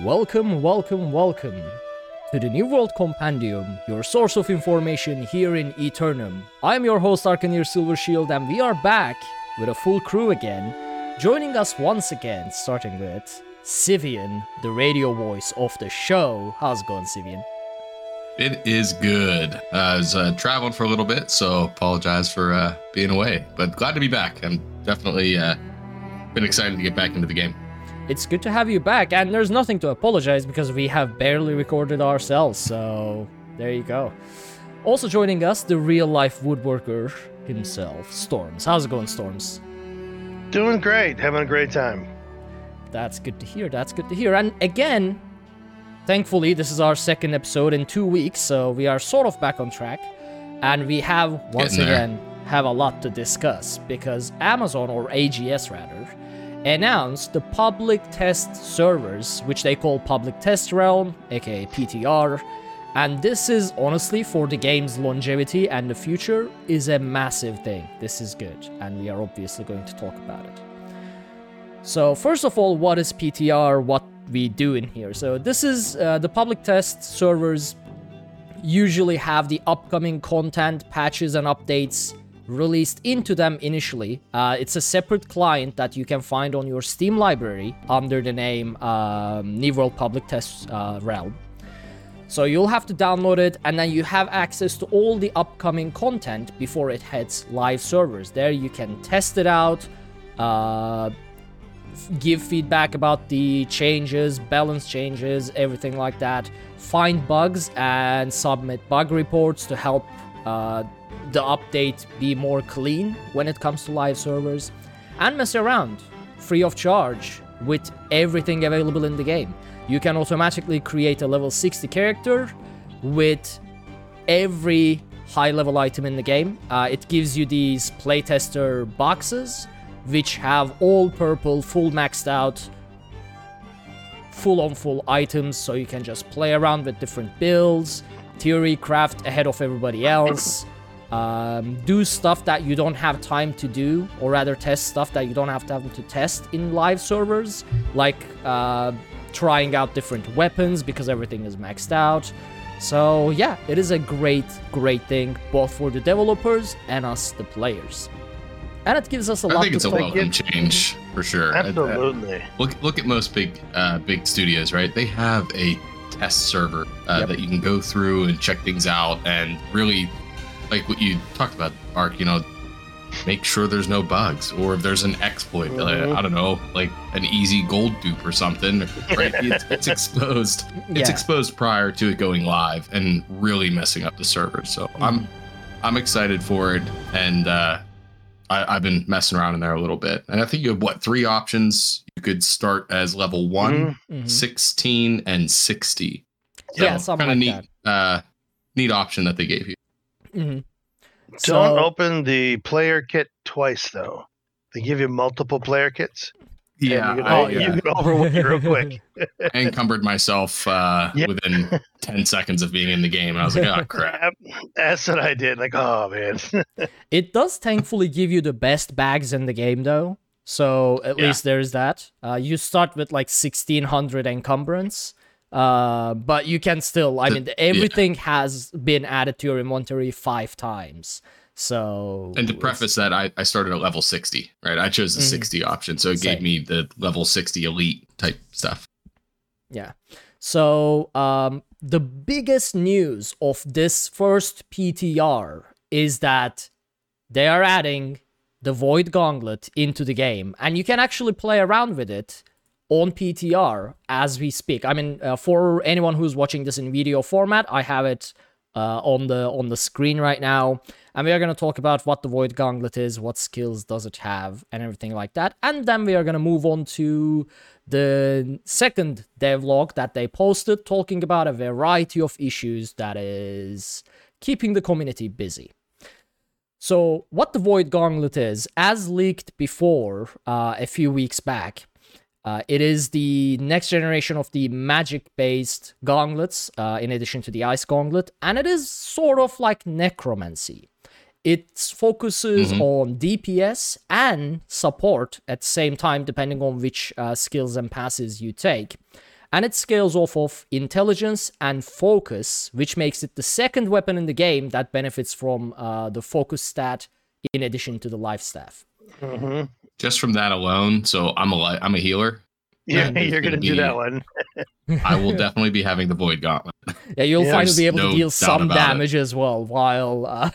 Welcome, welcome, welcome to the New World Compendium, your source of information here in Eternum. I'm your host Arcaneer Silver Shield, and we are back with a full crew again. Joining us once again, starting with Sivian, the radio voice of the show. How's it going, Sivian? It is good. I was traveling for a little bit, so apologize for being away, but glad to be back. I'm definitely been excited to get back into the game. It's good to have you back, and there's nothing to apologize because we have barely recorded ourselves, so there you go. Also joining us, the real-life woodworker himself, Storms. How's it going, Storms? Doing great, having a great time. That's good to hear, that's good to hear. And again, thankfully, this is our second episode in 2 weeks, so we are sort of back on track, and we have, once again, have a lot to discuss, because Amazon, or AGS rather, announced the public test servers, which they call public test realm, aka PTR, and this is honestly, for the game's longevity and the future, is a massive thing. This is good, and we are obviously going to talk about it. So first of all, what is PTR, what we do in here? So this is the public test servers usually have the upcoming content, patches and updates released into them initially. It's a separate client that you can find on your Steam library under the name New World Public Test Realm. So you'll have to download it, and then you have access to all the upcoming content before it hits live servers. There you can test it out, give feedback about the changes, balance changes, everything like that, find bugs and submit bug reports to help the update be more clean when it comes to live servers, and mess around free of charge with everything available in the game. You can automatically create a level 60 character with every high level item in the game. It gives you these playtester boxes which have all purple, full maxed out, full on full items, so you can just play around with different builds, theory craft ahead of everybody else. Do stuff that you don't have time to do, or rather test stuff that you don't have time to test in live servers, like trying out different weapons because everything is maxed out. So yeah, it is a great, great thing, both for the developers and us, the players. And it gives us a lot. I think it's a welcome change for sure. Absolutely. Look at most big studios, right? They have a test server that you can go through and check things out and really, like what you talked about, Ark, you know, make sure there's no bugs, or if there's an exploit, I don't know, like an easy gold dupe or something, right? it's exposed. Yeah. It's exposed prior to it going live and really messing up the server. So I'm excited for it, and I've been messing around in there a little bit. And I think you have, what, 3 options? You could start as level 1, 16, and 60. So yeah, something like neat, that. Neat option that they gave you. So, don't open the player kit twice, though. They give you multiple player kits. Yeah, you can overwhelm real quick. I encumbered myself within 10 seconds of being in the game, and I was like, oh crap. That's what I did. Like, oh man. It does thankfully give you the best bags in the game, though. So at least there's that. You start with like 1,600 encumbrance. But you can still, I mean, everything has been added to your inventory 5 times. So, and to preface that, I started at level 60, right? I chose the 60 option, so it gave me the level 60 elite type stuff. Yeah. So, the biggest news of this first PTR is that they are adding the Void Gauntlet into the game, and you can actually play around with it on PTR as we speak. I mean, for anyone who's watching this in video format, I have it on the screen right now, and we are going to talk about what the Void Gauntlet is, what skills does it have, and everything like that. And then we are going to move on to the second devlog that they posted, talking about a variety of issues that is keeping the community busy. So what the Void Gauntlet is, as leaked before a few weeks back, it is the next generation of the magic-based gauntlets, in addition to the Ice Gauntlet, and it is sort of like necromancy. It focuses on DPS and support at the same time, depending on which skills and passes you take. and it scales off of intelligence and focus, which makes it the second weapon in the game that benefits from the focus stat in addition to the life staff. Mm-hmm. Just from that alone, so I'm a healer. Yeah, you're going to do that one. I will definitely be having the Void Gauntlet. Yeah, you'll finally be able to deal some damage as well while I'm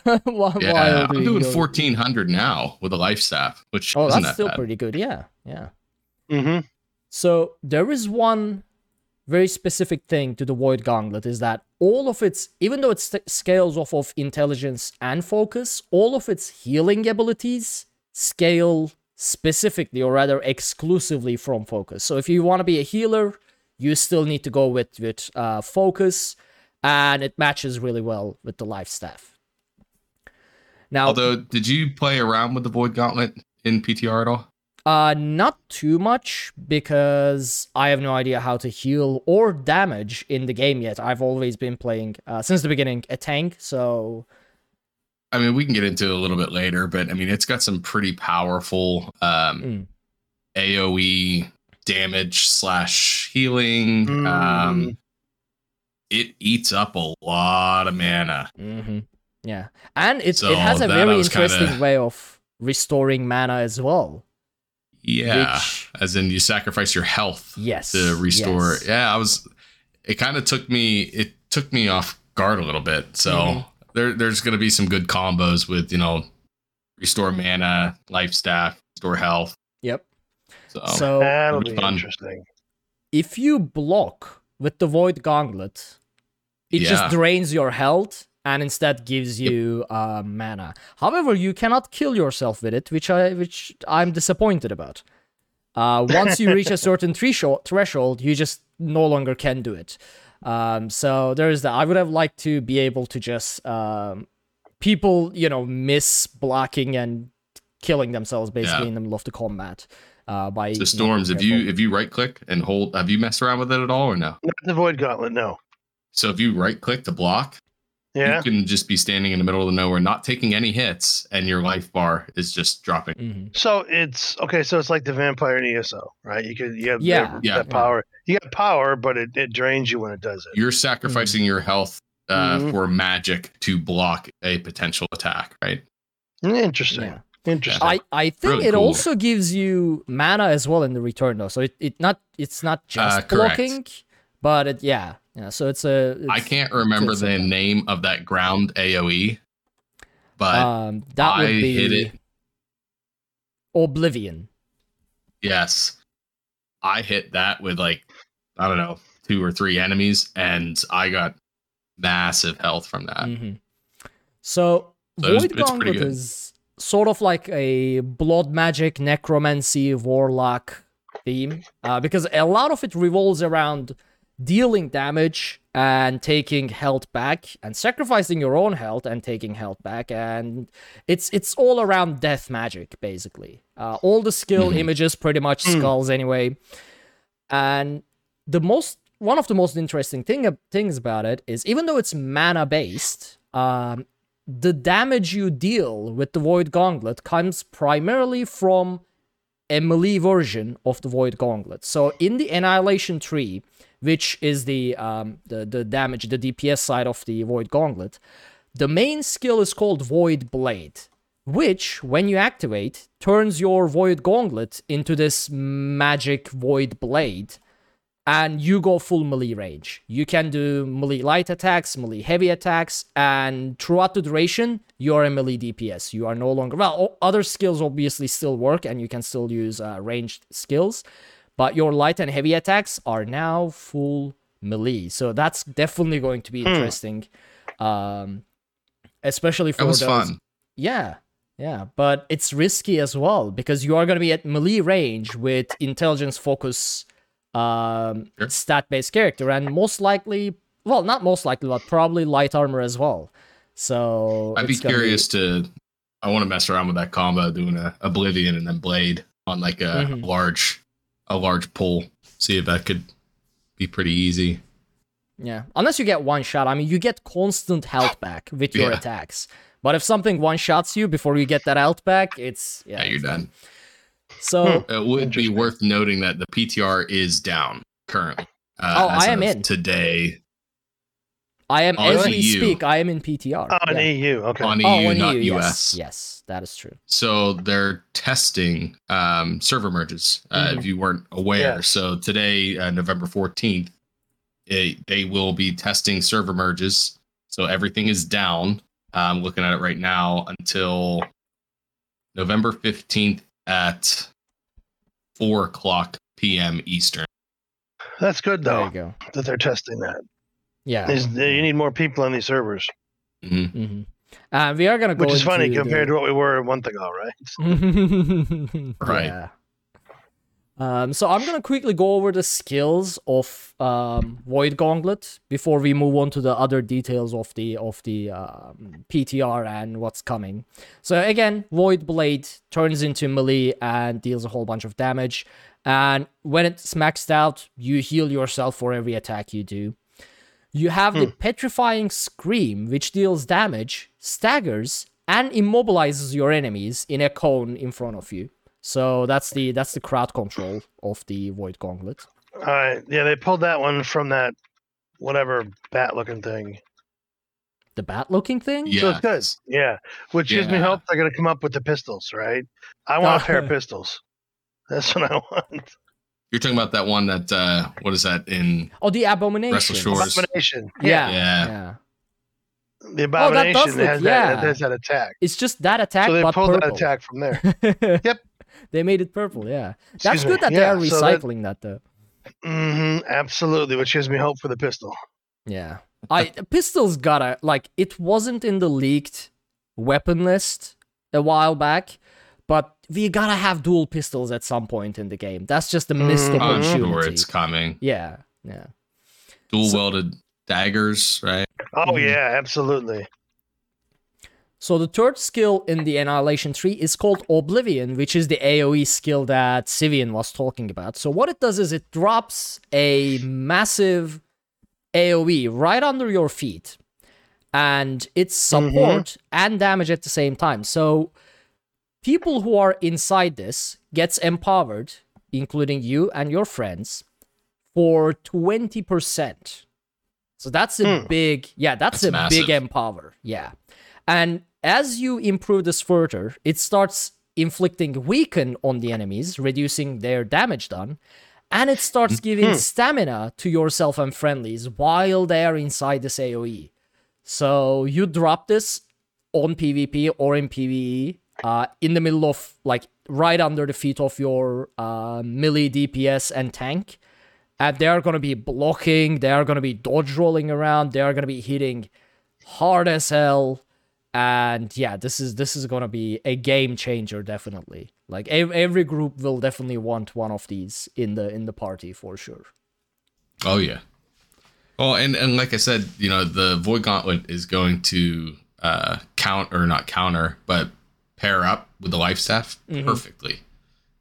doing 1,400 now with a life staff, which isn't that's still pretty good, yeah. Mm-hmm. So there is one very specific thing to the Void Gauntlet is that all of its, even though it scales off of intelligence and focus, all of its healing abilities scale specifically, or rather exclusively, from focus. So if you want to be a healer, you still need to go with focus, and it matches really well with the life staff. Now, although, did you play around with the Void Gauntlet in PTR at all? Not too much, because I have no idea how to heal or damage in the game yet. I've always been playing, since the beginning, a tank, so... I mean, we can get into it a little bit later, but I mean, it's got some pretty powerful AoE damage / healing. Mm. It eats up a lot of mana. Mm-hmm. Yeah. And it has a very interesting way of restoring mana as well. Yeah. Which... as in you sacrifice your health to restore. Yes. Yeah. It took me off guard a little bit. So. Mm-hmm. There's going to be some good combos with, restore mana, life staff, restore health. Yep. So that'll be interesting. If you block with the Void Gauntlet, it just drains your health and instead gives you mana. However, you cannot kill yourself with it, which I'm disappointed about. Once you reach a certain threshold, you just no longer can do it. So there is that. I would have liked to be able to just people, miss blocking and killing themselves basically in the middle of the combat. By the Storms, if you right click and hold, have you messed around with it at all or no? Not the Void Gauntlet, no. So if you right click to block, you can just be standing in the middle of nowhere, not taking any hits, and your life bar is just dropping. Mm-hmm. So it's okay. So it's like the Vampire in ESO, right? You have that power. You got power, but it drains you when it does it. You're sacrificing your health for magic to block a potential attack, right? Interesting. Yeah. Interesting. I think really it cool. also gives you mana as well in the return, though. So it's not just blocking, but so it's a... I can't remember the name of that ground AoE, but that would be hit it. Oblivion. Yes. I hit that with 2 or 3 enemies, and I got massive health from that. Mm-hmm. So Void Gauntlet is sort of like a blood magic, necromancy, warlock theme, because a lot of it revolves around dealing damage and taking health back, and sacrificing your own health and taking health back, and it's all around death magic basically. All the skill images, pretty much skulls anyway. And one of the most interesting things about it is, even though it's mana based, the damage you deal with the Void Gauntlet comes primarily from a melee version of the Void Gauntlet. So in the Annihilation tree, which is the damage, the DPS side of the Void Gauntlet, the main skill is called Void Blade, which, when you activate, turns your Void Gauntlet into this magic Void Blade, and you go full melee range. You can do melee light attacks, melee heavy attacks, and throughout the duration, you are a melee DPS. You are no longer... well, other skills obviously still work, and you can still use ranged skills, but your light and heavy attacks are now full melee. So that's definitely going to be interesting, especially for those... That was fun. Yeah, but it's risky as well, because you are going to be at melee range with intelligence focus stat-based character, and most likely, well, not most likely, but probably light armor as well. So I'd be curious I want to mess around with that combo, doing a Oblivion and then Blade on a large pull, see if that could be pretty easy. Yeah, unless you get one shot. I mean, you get constant health back with your attacks. But if something one-shots you before you get that health back, you're done. So it would be worth noting that the PTR is down currently. Today, as we speak, I am in PTR. EU, okay. On EU, not US. Yes, that is true. So they're testing server merges, if you weren't aware. Yeah. So today, November 14th, they will be testing server merges. So everything is down. I'm looking at it right now until November 15th at 4 o'clock p.m. Eastern. That's good, though, that they're testing that. Yeah, you need more people on these servers. Mm-hmm. Mm-hmm. We are going to go, which is funny compared to what we were 1 month ago, right? Right. Yeah. So I'm going to quickly go over the skills of Void Gauntlet before we move on to the other details of the PTR and what's coming. So again, Void Blade turns into melee and deals a whole bunch of damage. And when it's maxed out, you heal yourself for every attack you do. You have the Petrifying Scream, which deals damage, staggers, and immobilizes your enemies in a cone in front of you. So that's the crowd control of the Void Gauntlet. Yeah, they pulled that one from that whatever bat-looking thing. The bat-looking thing? Yeah. So it's good. Yeah. Which gives me hope they're going to come up with the pistols, right? I want a pair of pistols. That's what I want. You're talking about that one that, what is that in? Oh, the Abomination. Wrestle Shores. Abomination. Yeah. The Abomination has that attack. It's just that attack, but purple. So they pulled that attack from there. Yep. They made it purple, yeah. That's good that they are recycling though. Mm-hmm, absolutely, which gives me hope for the pistol. Yeah. Pistol's gotta, it wasn't in the leaked weapon list a while back, but we gotta have dual pistols at some point in the game. That's just a missed opportunity. I'm sure it's coming. Yeah. Dual-welded daggers, right? Oh, yeah, absolutely. So the third skill in the Annihilation tree is called Oblivion, which is the AoE skill that Sivian was talking about. So what it does is it drops a massive AoE right under your feet. And it's support and damage at the same time. So people who are inside this gets empowered, including you and your friends, for 20%. So that's a big, that's a massive. Big empower. Yeah. And as you improve this further, it starts inflicting weaken on the enemies, reducing their damage done. And it starts giving stamina to yourself and friendlies while they are inside this AoE. So you drop this on PvP or in PvE. In the middle of, right under the feet of your melee DPS and tank. And they are going to be blocking, they are going to be dodge rolling around, they are going to be hitting hard as hell. And yeah, this is going to be a game changer, definitely. Every group will definitely want one of these in the party for sure. Oh, yeah. Well, and like I said, the Void Gauntlet is going to pair up with the Life Staff perfectly.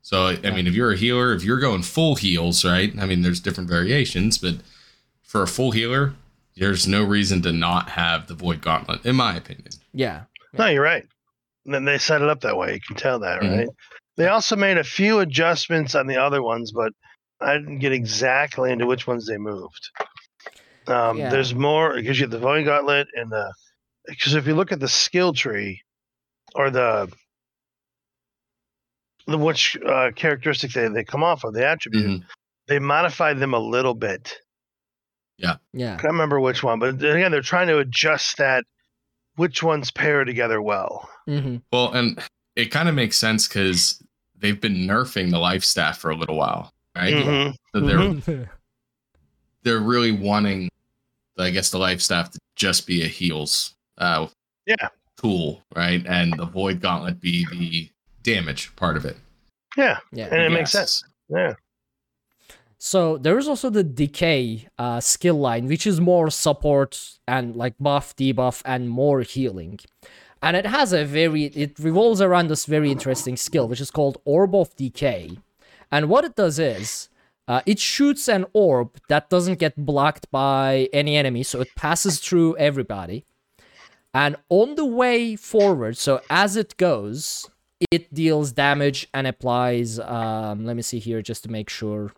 So, I mean, if you're a healer, if you're going full heals, right? I mean, there's different variations, but for a full healer, there's no reason to not have the Void Gauntlet, in my opinion. Yeah. No, you're right. And then they set it up that way. You can tell that, right? They also made a few adjustments on the other ones, but I didn't get exactly into which ones they moved. There's more, because you have the Void Gauntlet and because if you look at the skill tree, or the which characteristic they come off of, the attribute, they modified them a little bit. Yeah. I can't remember which one, but again, they're trying to adjust that, which ones pair together well. Mm-hmm. Well, and it kind of makes sense because they've been nerfing the Life Staff for a little while, right? Mm-hmm. So they're really wanting, I guess, the Life Staff to just be a heals tool, right? And the Void Gauntlet be the damage part of it. Yeah. And it makes sense. Yeah. So there is also the Decay skill line, which is more support and buff, debuff, and more healing. And it has it revolves around this very interesting skill, which is called Orb of Decay. And what it does is it shoots an orb that doesn't get blocked by any enemy, so it passes through everybody. And on the way forward, so as it goes, it deals damage and applies, let me see here just to make sure.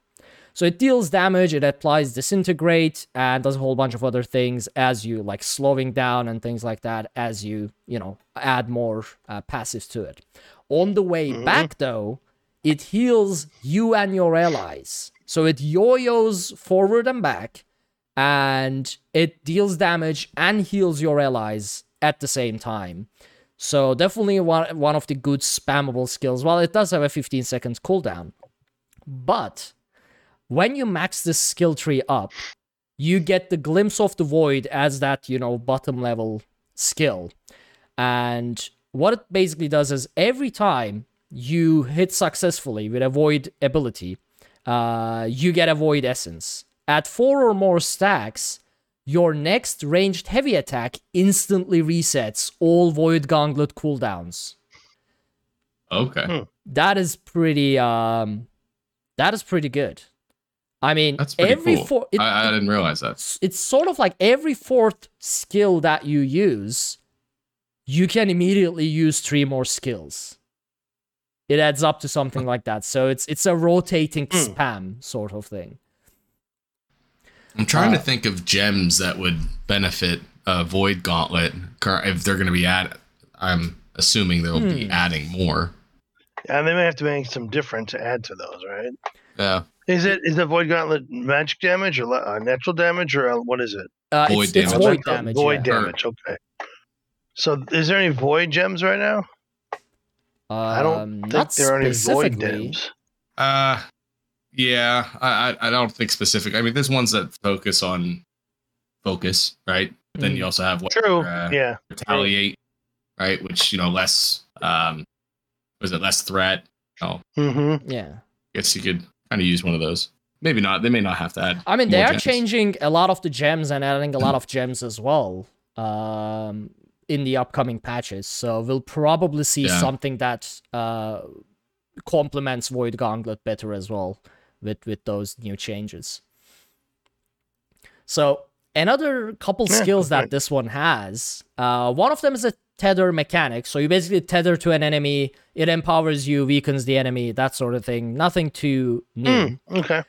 So it deals damage, it applies Disintegrate, and does a whole bunch of other things as you, like, slowing down and things like that, as you, add more passives to it. On the way back, though, it heals you and your allies. So it yo-yos forward and back, and it deals damage and heals your allies at the same time. So definitely one of the good spammable skills. Well, it does have a 15 seconds cooldown. But when you max this skill tree up, you get the Glimpse of the Void as that, bottom level skill. And what it basically does is every time you hit successfully with a Void ability, you get a Void Essence. At 4 or more stacks, your next ranged heavy attack instantly resets all Void Gauntlet cooldowns. Okay. That is pretty good. I mean, that's pretty cool. I didn't realize that. It's sort of like every 4th skill that you use, you can immediately use 3 more skills. It adds up to something like that. So it's a rotating spam sort of thing. I'm trying to think of gems that would benefit Void Gauntlet if they're going to be added. I'm assuming they'll be adding more. And they may have to make some different to add to those, right? Yeah. Is it Void Gauntlet magic damage or natural damage or what is it? Void damage. It's void damage. Void damage. Okay. So is there any void gems right now? I don't think there are any void gems. Yeah, I don't think specific. I mean, there's ones that focus, right? But then you also have what? True. Retaliate, right? Which less less threat? Oh, yeah. Guess you could kind of use one of those. Maybe not. They may not have to add. I mean, they are changing a lot of the gems and adding a lot of gems as well in the upcoming patches. So we'll probably see something that complements Void Gauntlet better as well. With those new changes. So another couple skills that this one has, one of them is a tether mechanic. So you basically tether to an enemy, it empowers you, weakens the enemy, that sort of thing. Nothing too new. Okay.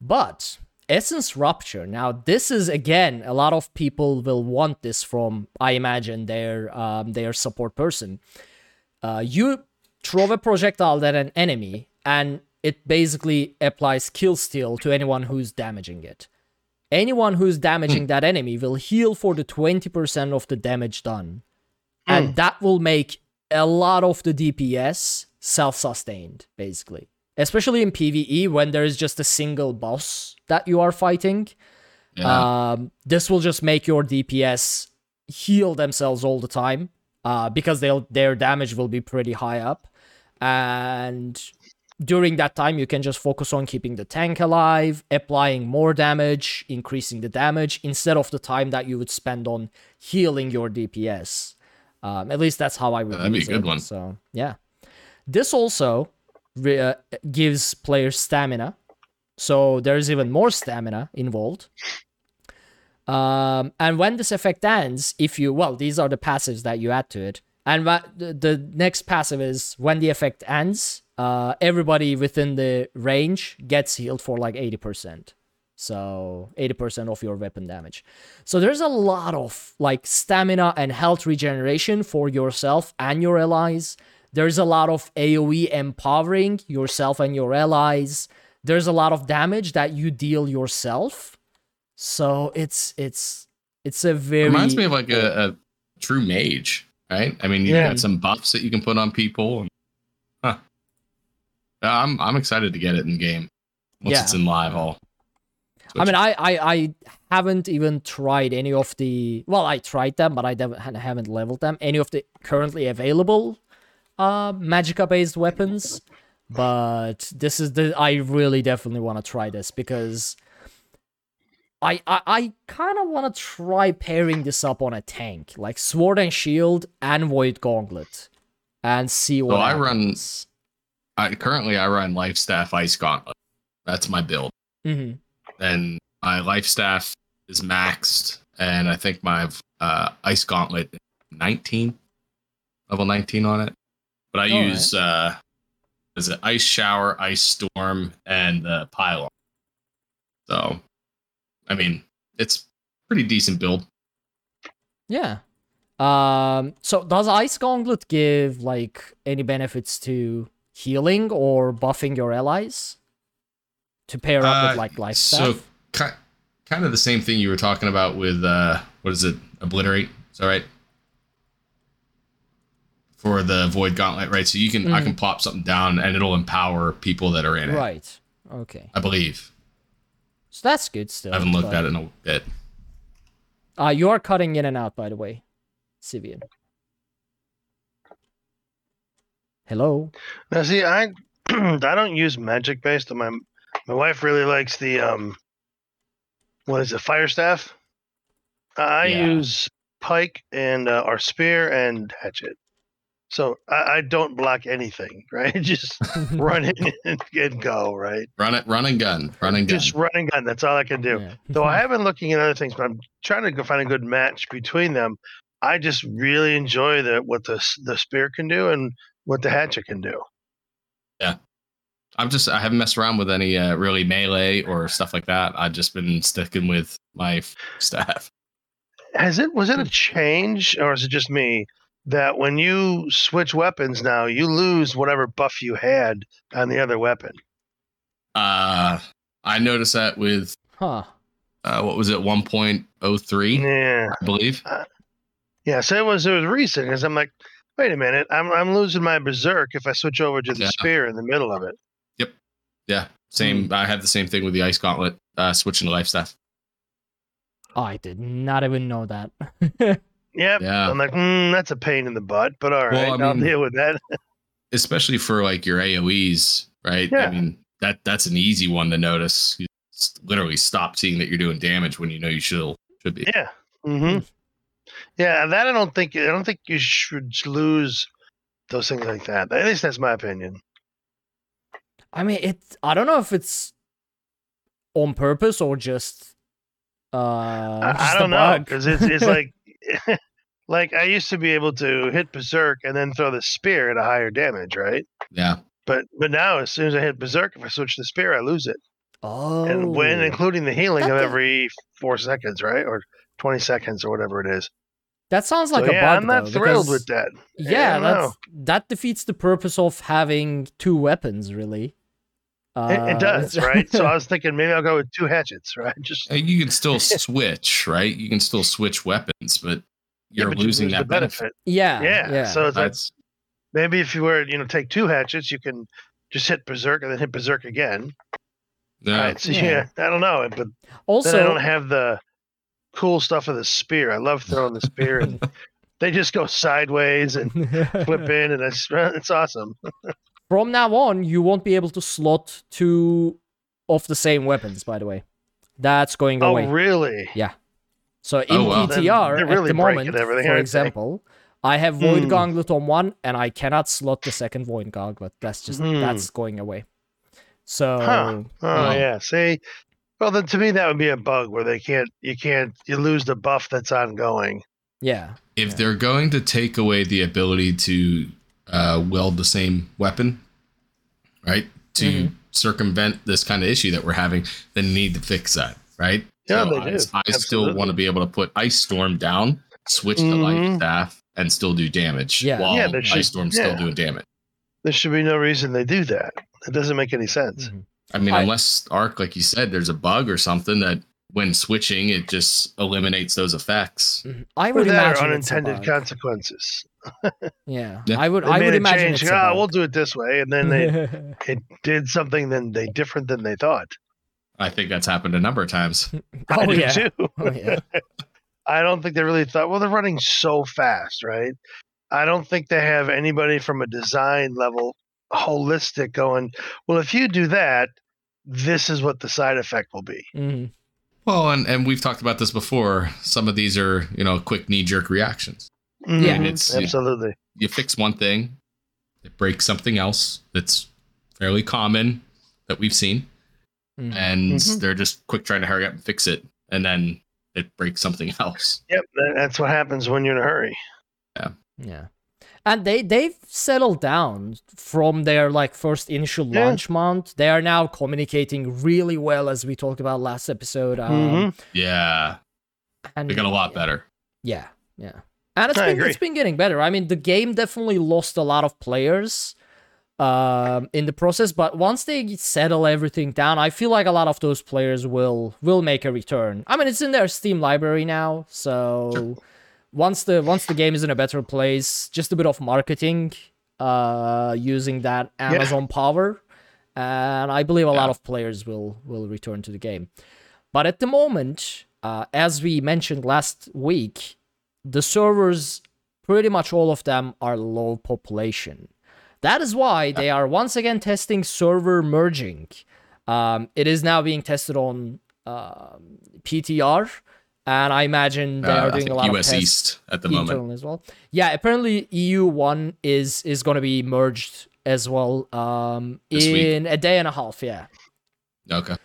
But Essence Rupture. Now this is, again, a lot of people will want this from, I imagine, their support person. You throw a projectile at an enemy, and it basically applies kill steal to anyone who's damaging it. Anyone who's damaging that enemy will heal for the 20% of the damage done. And that will make a lot of the DPS self-sustained, basically. Especially in PvE, when there is just a single boss that you are fighting. Yeah. This will just make your DPS heal themselves all the time, because their damage will be pretty high up. And during that time, you can just focus on keeping the tank alive, applying more damage, increasing the damage, instead of the time that you would spend on healing your DPS. At least that's how I would use it. That'd be a good one. So, yeah. This also gives players stamina. So there's even more stamina involved. And when this effect ends, these are the passives that you add to it. And the next passive is, when the effect ends, everybody within the range gets healed for like 80%. So 80% of your weapon damage. So there's a lot of like stamina and health regeneration for yourself and your allies. There's a lot of AoE empowering yourself and your allies. There's a lot of damage that you deal yourself. So it's a very... Reminds me of like a true mage, right? I mean, you've got some buffs that you can put on people. I'm excited to get it in game once it's in live. I mean, I haven't even tried any of the... Well, I tried them, but I haven't leveled them. Any of the currently available Magicka-based weapons. But this is I really definitely want to try this, because I kind of want to try pairing this up on a tank. Like Sword and Shield and Void Gauntlet. And see what happens. I run Life Staff Ice Gauntlet. That's my build. And my Life Staff is maxed, and I think my Ice Gauntlet is level 19 on it. But I use Ice Shower, Ice Storm, and Pylon. So, I mean, it's pretty decent build. Yeah. So does Ice Gauntlet give like any benefits to healing or buffing your allies to pair up with like life staff? So kind of the same thing you were talking about with what is it? Obliterate. Is that right? For the Void Gauntlet, right? So you can I can plop something down and it'll empower people that are in it. Right. Okay. I believe. So that's good still. I haven't looked at it in a bit. You are cutting in and out, by the way, Sivian. Hello. Now, see, I don't use magic based on my wife really likes the what is it, fire staff? I use pike and our spear and hatchet. So I don't block anything, right? Just run it and go, right? Run and gun. Just run and gun. That's all I can do. Yeah. Though I have been looking at other things, but I'm trying to go find a good match between them. I just really enjoy what the spear can do and what the hatchet can do. Yeah, I haven't messed around with any really melee or stuff like that. I've just been sticking with my staff. Was it a change or is it just me? That when you switch weapons now, you lose whatever buff you had on the other weapon. I noticed that with what was it, 1.03? Yeah, I believe. So it was recent because I'm like, wait a minute, I'm losing my berserk if I switch over to the spear in the middle of it. Yep. Yeah. Same. I had the same thing with the Ice Gauntlet switching to life staff. Oh, I did not even know that. Yep. Yeah, I'm like, that's a pain in the butt, but all right, I'll deal with that. Especially for like your AOEs, right? Yeah. I mean, that's an easy one to notice. You literally stop seeing that you're doing damage when you know you should be. Yeah. Mm-hmm. Yeah, that I don't think you should lose those things like that. At least that's my opinion. I mean, I don't know if it's on purpose or just I don't know because it's like. Like I used to be able to hit berserk and then throw the spear at a higher damage, right? Yeah. But now as soon as I hit berserk, if I switch the spear, I lose it. Oh. And when including the healing of every 4 seconds, right, or 20 seconds, or whatever it is. That sounds like a bug. I'm not thrilled with that. Yeah, that defeats the purpose of having two weapons, really. It does, right? So I was thinking maybe I'll go with two hatchets, right? Just you can still switch, right? You can still switch weapons, but you're losing that benefit. Yeah. So that's like, maybe if you were, take two hatchets, you can just hit berserk and then hit berserk again. Yeah. Right? So I don't know, but also then I don't have the cool stuff of the spear. I love throwing the spear, and they just go sideways and flip in, and it's awesome. From now on, you won't be able to slot two of the same weapons, by the way. That's going away. Oh, really? Yeah. So in PTR, at the moment, for example, I have Void Gauntlet on one, and I cannot slot the second Void Gauntlet. That's just that's going away. So... Huh. Oh, yeah. See? Well, then to me, that would be a bug where they you lose the buff that's ongoing. Yeah. If they're going to take away the ability to... weld the same weapon, right? To circumvent this kind of issue that we're having, then need to fix that, right? Yeah, so they do. I still want to be able to put Ice Storm down, switch to Life Staff, and still do damage while Ice Storm's still doing damage. There should be no reason they do that. It doesn't make any sense. Mm-hmm. I mean, unless Arc, like you said, there's a bug or something that when switching, it just eliminates those effects. I would imagine unintended consequences. Yeah, I would imagine. Change. We'll do it this way, and then it did something different than they thought. I think that's happened a number of times. I do too. Oh, yeah. I don't think they really thought. Well, they're running so fast, right? I don't think they have anybody from a design level holistic going. Well, if you do that, this is what the side effect will be. Mm-hmm. Well, and we've talked about this before. Some of these are, quick knee-jerk reactions. Mm-hmm. Yeah, absolutely. You fix one thing, it breaks something else that's fairly common that we've seen, and they're just quick trying to hurry up and fix it, and then it breaks something else. Yep, that's what happens when you're in a hurry. Yeah. And they've settled down from their like first initial launch month. They are now communicating really well, as we talked about last episode. And they got a lot better. Yeah. And it's been getting better. I mean, the game definitely lost a lot of players in the process, but once they settle everything down, I feel like a lot of those players will make a return. I mean, it's in their Steam library now, so once the game is in a better place, just a bit of marketing using that Amazon power, and I believe a lot of players will return to the game. But at the moment, as we mentioned last week, the servers, pretty much all of them, are low population. That is why they are once again testing server merging. It is now being tested on PTR, and I imagine they are doing a lot US of East at the moment as well. Yeah, apparently EU1 is going to be merged as well in a day and a half. Yeah. Okay.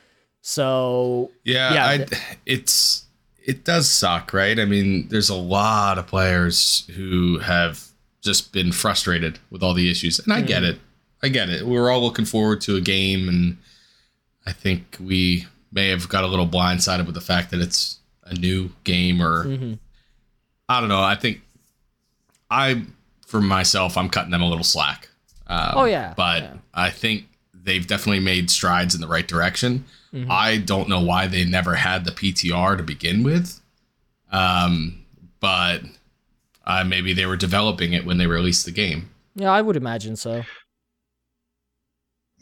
So It does suck, right? I mean, there's a lot of players who have just been frustrated with all the issues. And I get it. We're all looking forward to a game, and I think we may have got a little blindsided with the fact that it's a new game, or I don't know. I think for myself, I'm cutting them a little slack. But I think they've definitely made strides in the right direction. Mm-hmm. I don't know why they never had the PTR to begin with, but maybe they were developing it when they released the game. Yeah, I would imagine so.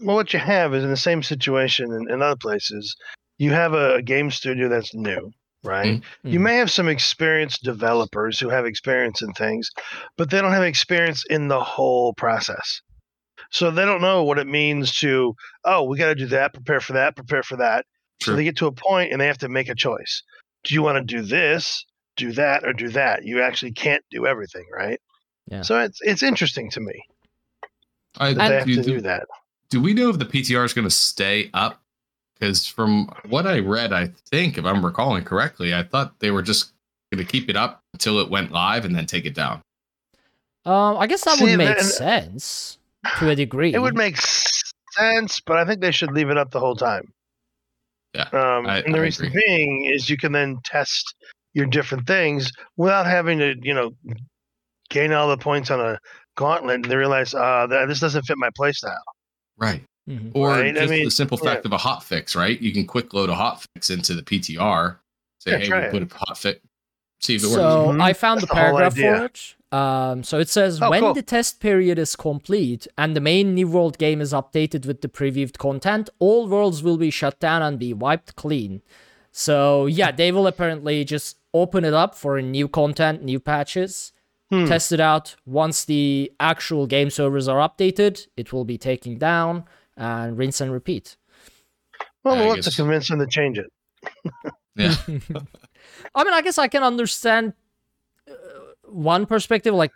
Well, what you have is in the same situation in other places. You have a game studio that's new, right? Mm-hmm. You may have some experienced developers who have experience in things, but they don't have experience in the whole process. So they don't know what it means to, we got to do that, prepare for that. Sure. So they get to a point and they have to make a choice. Do you want to do this, do that, or do that? You actually can't do everything, right? Yeah. So it's interesting to me that they have to do that. Do we know if the PTR is going to stay up? Because from what I read, I think, if I'm recalling correctly, I thought they were just going to keep it up until it went live and then take it down. I guess that would make sense. To a degree. It would make sense, but I think they should leave it up the whole time. Yeah. And the reason being is you can then test your different things without having to, gain all the points on a gauntlet and they realize, this doesn't fit my playstyle. Right. Mm-hmm. Or the simple fact of a hot fix, right? You can quick load a hot fix into the PTR. Say, we'll put a hot fix. See if it works. So I found the paragraph for it. So it says, when the test period is complete and the main New World game is updated with the previewed content, all worlds will be shut down and be wiped clean. So they will apparently just open it up for new content, new patches, test it out. Once the actual game servers are updated, it will be taken down and rinse and repeat. Well, we'll have to convince them to change it. Yeah. I mean, I guess I can understand one perspective, like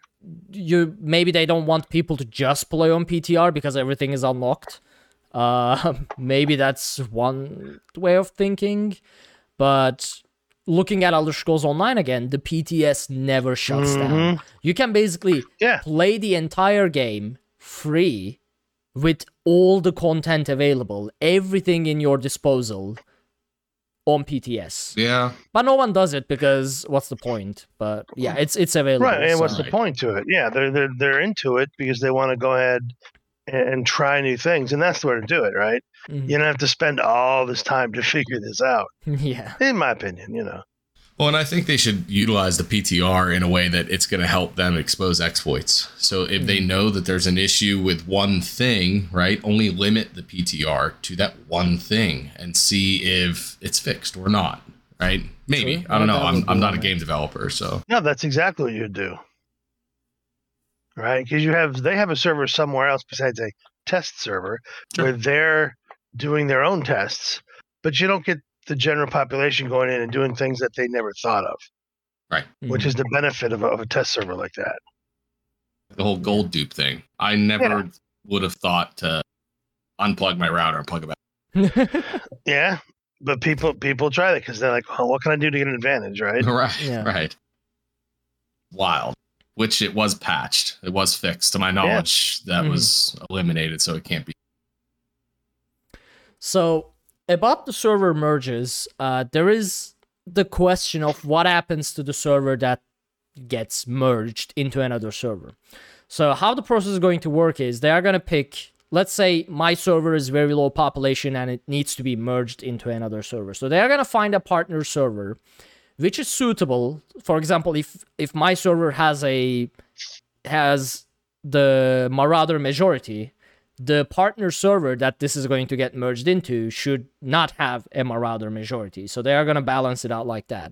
maybe they don't want people to just play on PTR because everything is unlocked. Maybe that's one way of thinking, but looking at Elder Scrolls Online again, the PTS never shuts down. You can basically play the entire game free with all the content available, everything in your disposal on PTS. Yeah. But no one does it because what's the point? But it's available. Right, and what's the point to it? Yeah, they're into it because they want to go ahead and try new things, and that's the way to do it, right? Mm-hmm. You don't have to spend all this time to figure this out. Yeah. In my opinion, Well, and I think they should utilize the PTR in a way that it's going to help them expose exploits. So if they know that there's an issue with one thing, right, only limit the PTR to that one thing and see if it's fixed or not, right? Maybe. True. I don't know. I'm not a game developer, so. No, that's exactly what you'd do, right? Because they have a server somewhere else besides a test server where they're doing their own tests, but you don't get the general population going in and doing things that they never thought of. Right. Which is the benefit of a test server like that. The whole gold dupe thing. I never would have thought to unplug my router and plug it back. Yeah. But people try that because they're like, what can I do to get an advantage, right? Right. Yeah. Right. Wild. which it was patched. It was fixed. To my knowledge, that was eliminated, so it can't be. So, about the server merges, there is the question of what happens to the server that gets merged into another server. So, how the process is going to work is they are going to pick... Let's say my server is very low population and it needs to be merged into another server. So they're going to find a partner server which is suitable. For example, if my server has the Marauder majority, the partner server that this is going to get merged into should not have a Marauder majority. So they are going to balance it out like that.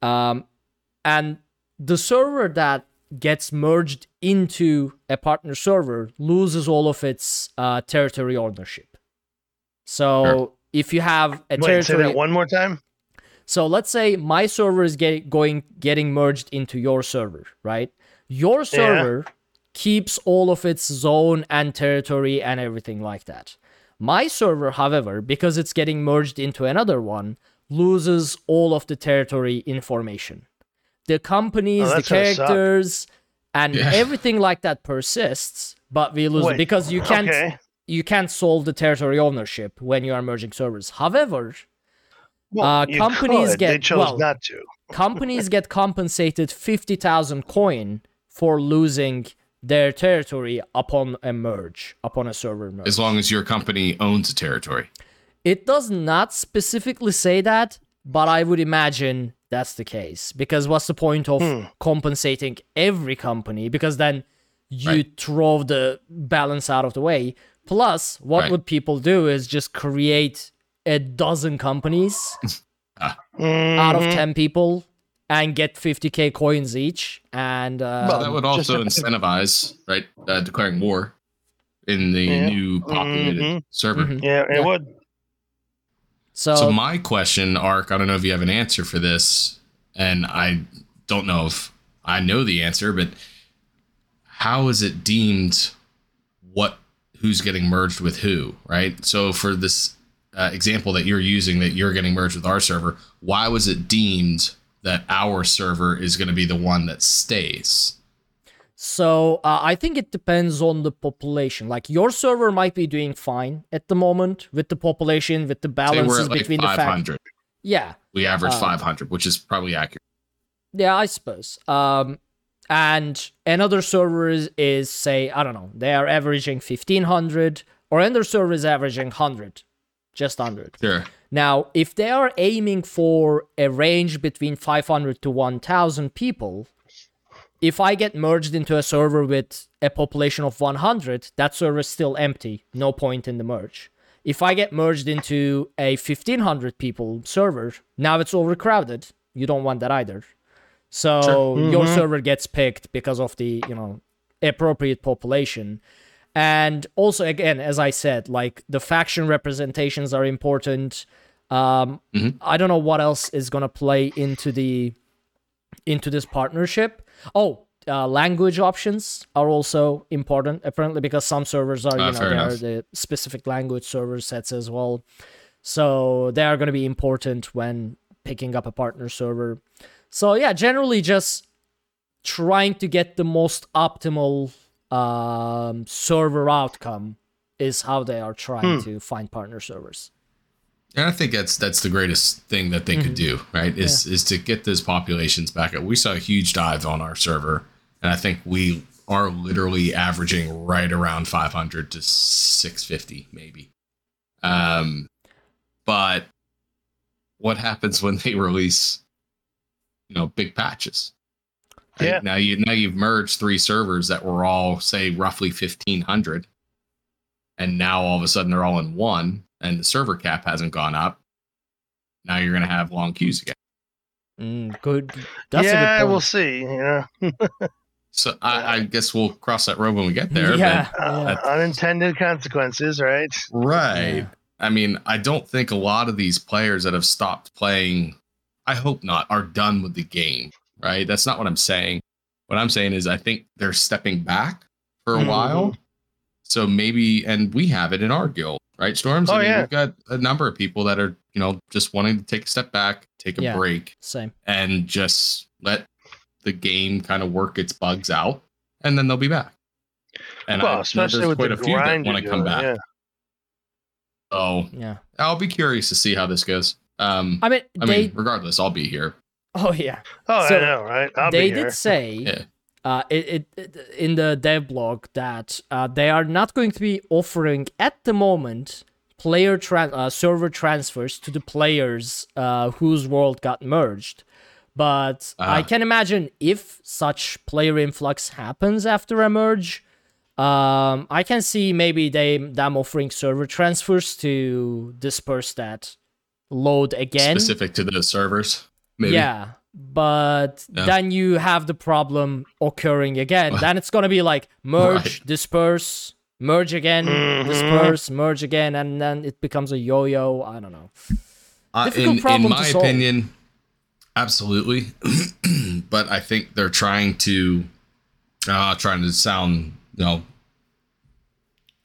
And the server that gets merged into a partner server loses all of its territory ownership. So if you have a territory... Wait, say that one more time? So let's say my server is getting merged into your server, right? Your server keeps all of its zone and territory and everything like that. My server, however, because it's getting merged into another one, loses all of the territory information. The companies, the characters, and everything like that persists, but we lose it because you can't solve the territory ownership when you are merging servers. However, they chose not to. Companies get compensated 50,000 coin for losing their territory upon a server merge. As long as your company owns a territory. It does not specifically say that, but I would imagine that's the case, because what's the point of compensating every company? Because then you throw the balance out of the way. Plus, what would people do is just create a dozen companies out of 10 people and get 50k coins each. And that would also incentivize, right? Declaring war in the new populated server. Mm-hmm. Yeah, it would. So my question, Ark, I don't know if you have an answer for this, and I don't know if I know the answer, but how is it deemed who's getting merged with who, right? So for this example that you're using, that you're getting merged with our server, why was it deemed that our server is going to be the one that stays? So I think it depends on the population. Like your server might be doing fine at the moment with the population, with the balances between the factions. Yeah, we average 500, which is probably accurate. Yeah, I suppose. And another server is say, I don't know, they are averaging 1,500, or another server is averaging 100, just 100. Sure. Now, if they are aiming for a range between 500 to 1,000 people. If I get merged into a server with a population of 100, that server is still empty. No point in the merge. If I get merged into a 1,500 people server, now it's overcrowded. You don't want that either. So your server gets picked because of the, appropriate population. And also, again, as I said, like the faction representations are important. I don't know what else is going to play into this partnership. Language options are also important, apparently, because some servers are, they are the specific language server sets as well. So they are going to be important when picking up a partner server. So yeah, generally just trying to get the most optimal server outcome is how they are trying to find partner servers. And I think that's the greatest thing that they could do, right? Is to get those populations back up. We saw a huge dive on our server, and I think we are literally averaging right around 500 to 650, maybe. But what happens when they release, big patches? Right? Yeah. Now you've merged three servers that were all, say, roughly 1,500, and now all of a sudden they're all in one. And the server cap hasn't gone up. Now you're going to have long queues again. Good. That's a good point. We'll see. So I guess we'll cross that road when we get there. Yeah. But unintended consequences, right? Right. Yeah. I mean, I don't think a lot of these players that have stopped playing, I hope not, are done with the game, right? That's not what I'm saying. What I'm saying is I think they're stepping back for a while. So maybe, and we have it in our guild. Right, Storms? We've got a number of people that are, just wanting to take a step back, take a break. Same. And just let the game kind of work its bugs out, and then they'll be back. And well, especially with quite a few that want to come back. Yeah. So yeah, I'll be curious to see how this goes. I mean, regardless, I'll be here. Oh yeah. Oh, so I know, right? They did say yeah. In the dev blog that they are not going to be offering at the moment player server transfers to the players whose world got merged. But I can imagine if such player influx happens after a merge, I can see maybe them offering server transfers to disperse that load again. Specific to the servers, maybe. Yeah, but then you have the problem occurring again. Then it's going to be like merge, disperse, merge again, disperse, merge again, and then it becomes a yo-yo. I don't know. Difficult problem to solve, in my opinion. Absolutely, but I think they're trying to sound, you know,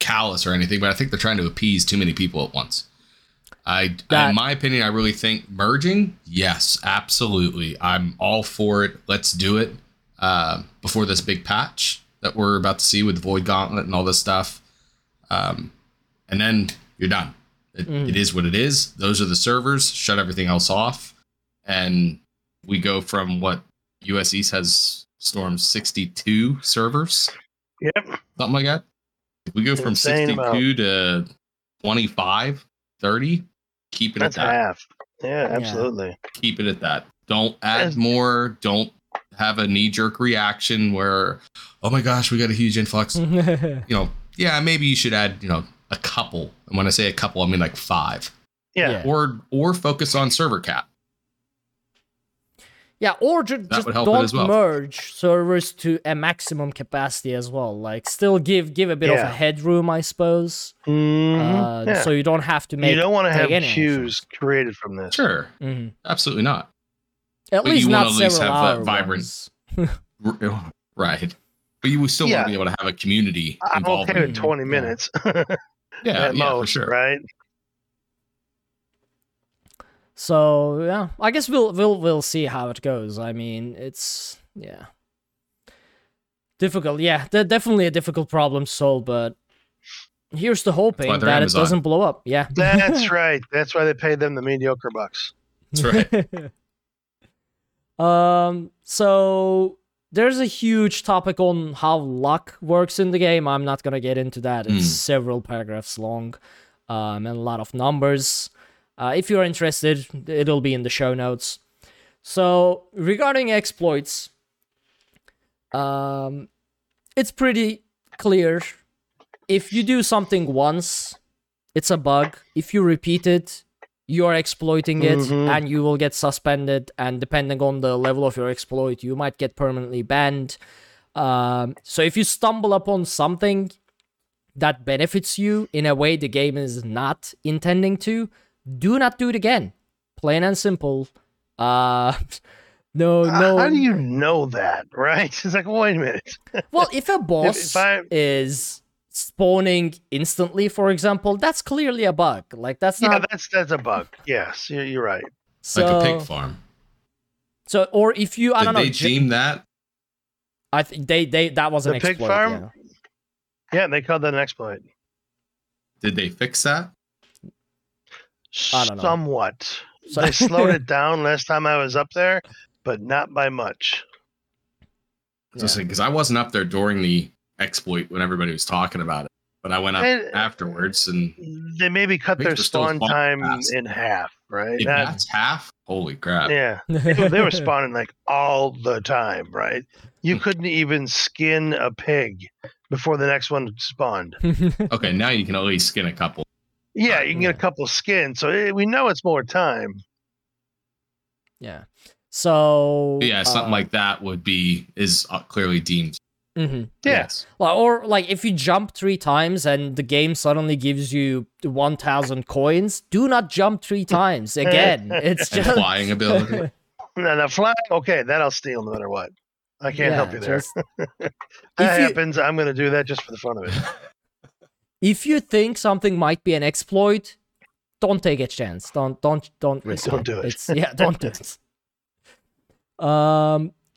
callous or anything. But I think they're trying to appease too many people at once. In my opinion, I really think merging. Yes, absolutely, I'm all for it. Let's do it before this big patch that we're about to see with the Void Gauntlet and all this stuff, and then you're done. It is what it is. Those are the servers. Shut everything else off. And we go from what US East has Storms 62 servers. Yep. Something like that. We go from 62 to 25, 30. Keep it at that. Half. Yeah, absolutely. Yeah. Keep it at that. Don't add more. Don't have a knee-jerk reaction where, oh my gosh, we got a huge influx. Maybe you should add, a couple. And when I say a couple, I mean like 5. Yeah. Or focus on server cap. Yeah, or just don't merge servers to a maximum capacity as well. Like, still give a bit of a headroom, I suppose. So you don't have to make. You don't want to have queues created from this. Sure, absolutely not. At least you want to have that vibrant, right? But you still want to be able to have a community involved. I'm okay with 20 minutes. Most, for sure. Right. So yeah, I guess we'll see how it goes. I mean, it's difficult. Yeah, definitely a difficult problem to solve. But here's the hoping that Amazon. It doesn't blow up. Yeah, that's right. That's why they paid them the mediocre bucks. That's right. So there's a huge topic on how luck works in the game. I'm not gonna get into that. It's several paragraphs long, and a lot of numbers. If you're interested, it'll be in the show notes. So, regarding exploits, it's pretty clear. If you do something once, it's a bug. If you repeat it, you're exploiting it, and you will get suspended. And depending on the level of your exploit, you might get permanently banned. So, if you stumble upon something that benefits you in a way the game is not intending to, do not do it again. Plain and simple. No. How do you know that, right? It's like, wait a minute. Well, if a boss is spawning instantly, for example, that's clearly a bug. Like, that's not... Yeah, that's a bug. Yes, you're right. So, like a pig farm. So, or if you... Did they deem that? I think that was an exploit. The pig farm? Yeah, they called that an exploit. Did they fix that? I don't know. Somewhat. So they slowed it down last time I was up there, but not by much. Because I wasn't up there during the exploit when everybody was talking about it, but I went up afterwards, and they maybe cut their spawn time in half. Right? That's half. Holy crap! Yeah, they were spawning like all the time. Right? You couldn't even skin a pig before the next one spawned. Okay, now you can at least skin a couple. Yeah, you can get a couple of skins, so we know it's more time. Yeah. So... Yeah, something like that is clearly deemed. Mm-hmm. Yes. Well, or, like, if you jump 3 times and the game suddenly gives you 1,000 coins, do not jump 3 times again. It's just... flying ability. No, flying... Okay, that I'll steal no matter what. I can't help you there. That happens. I'm going to do that just for the fun of it. If you think something might be an exploit, don't take a chance. Don't risk it. Don't do it. Don't do it.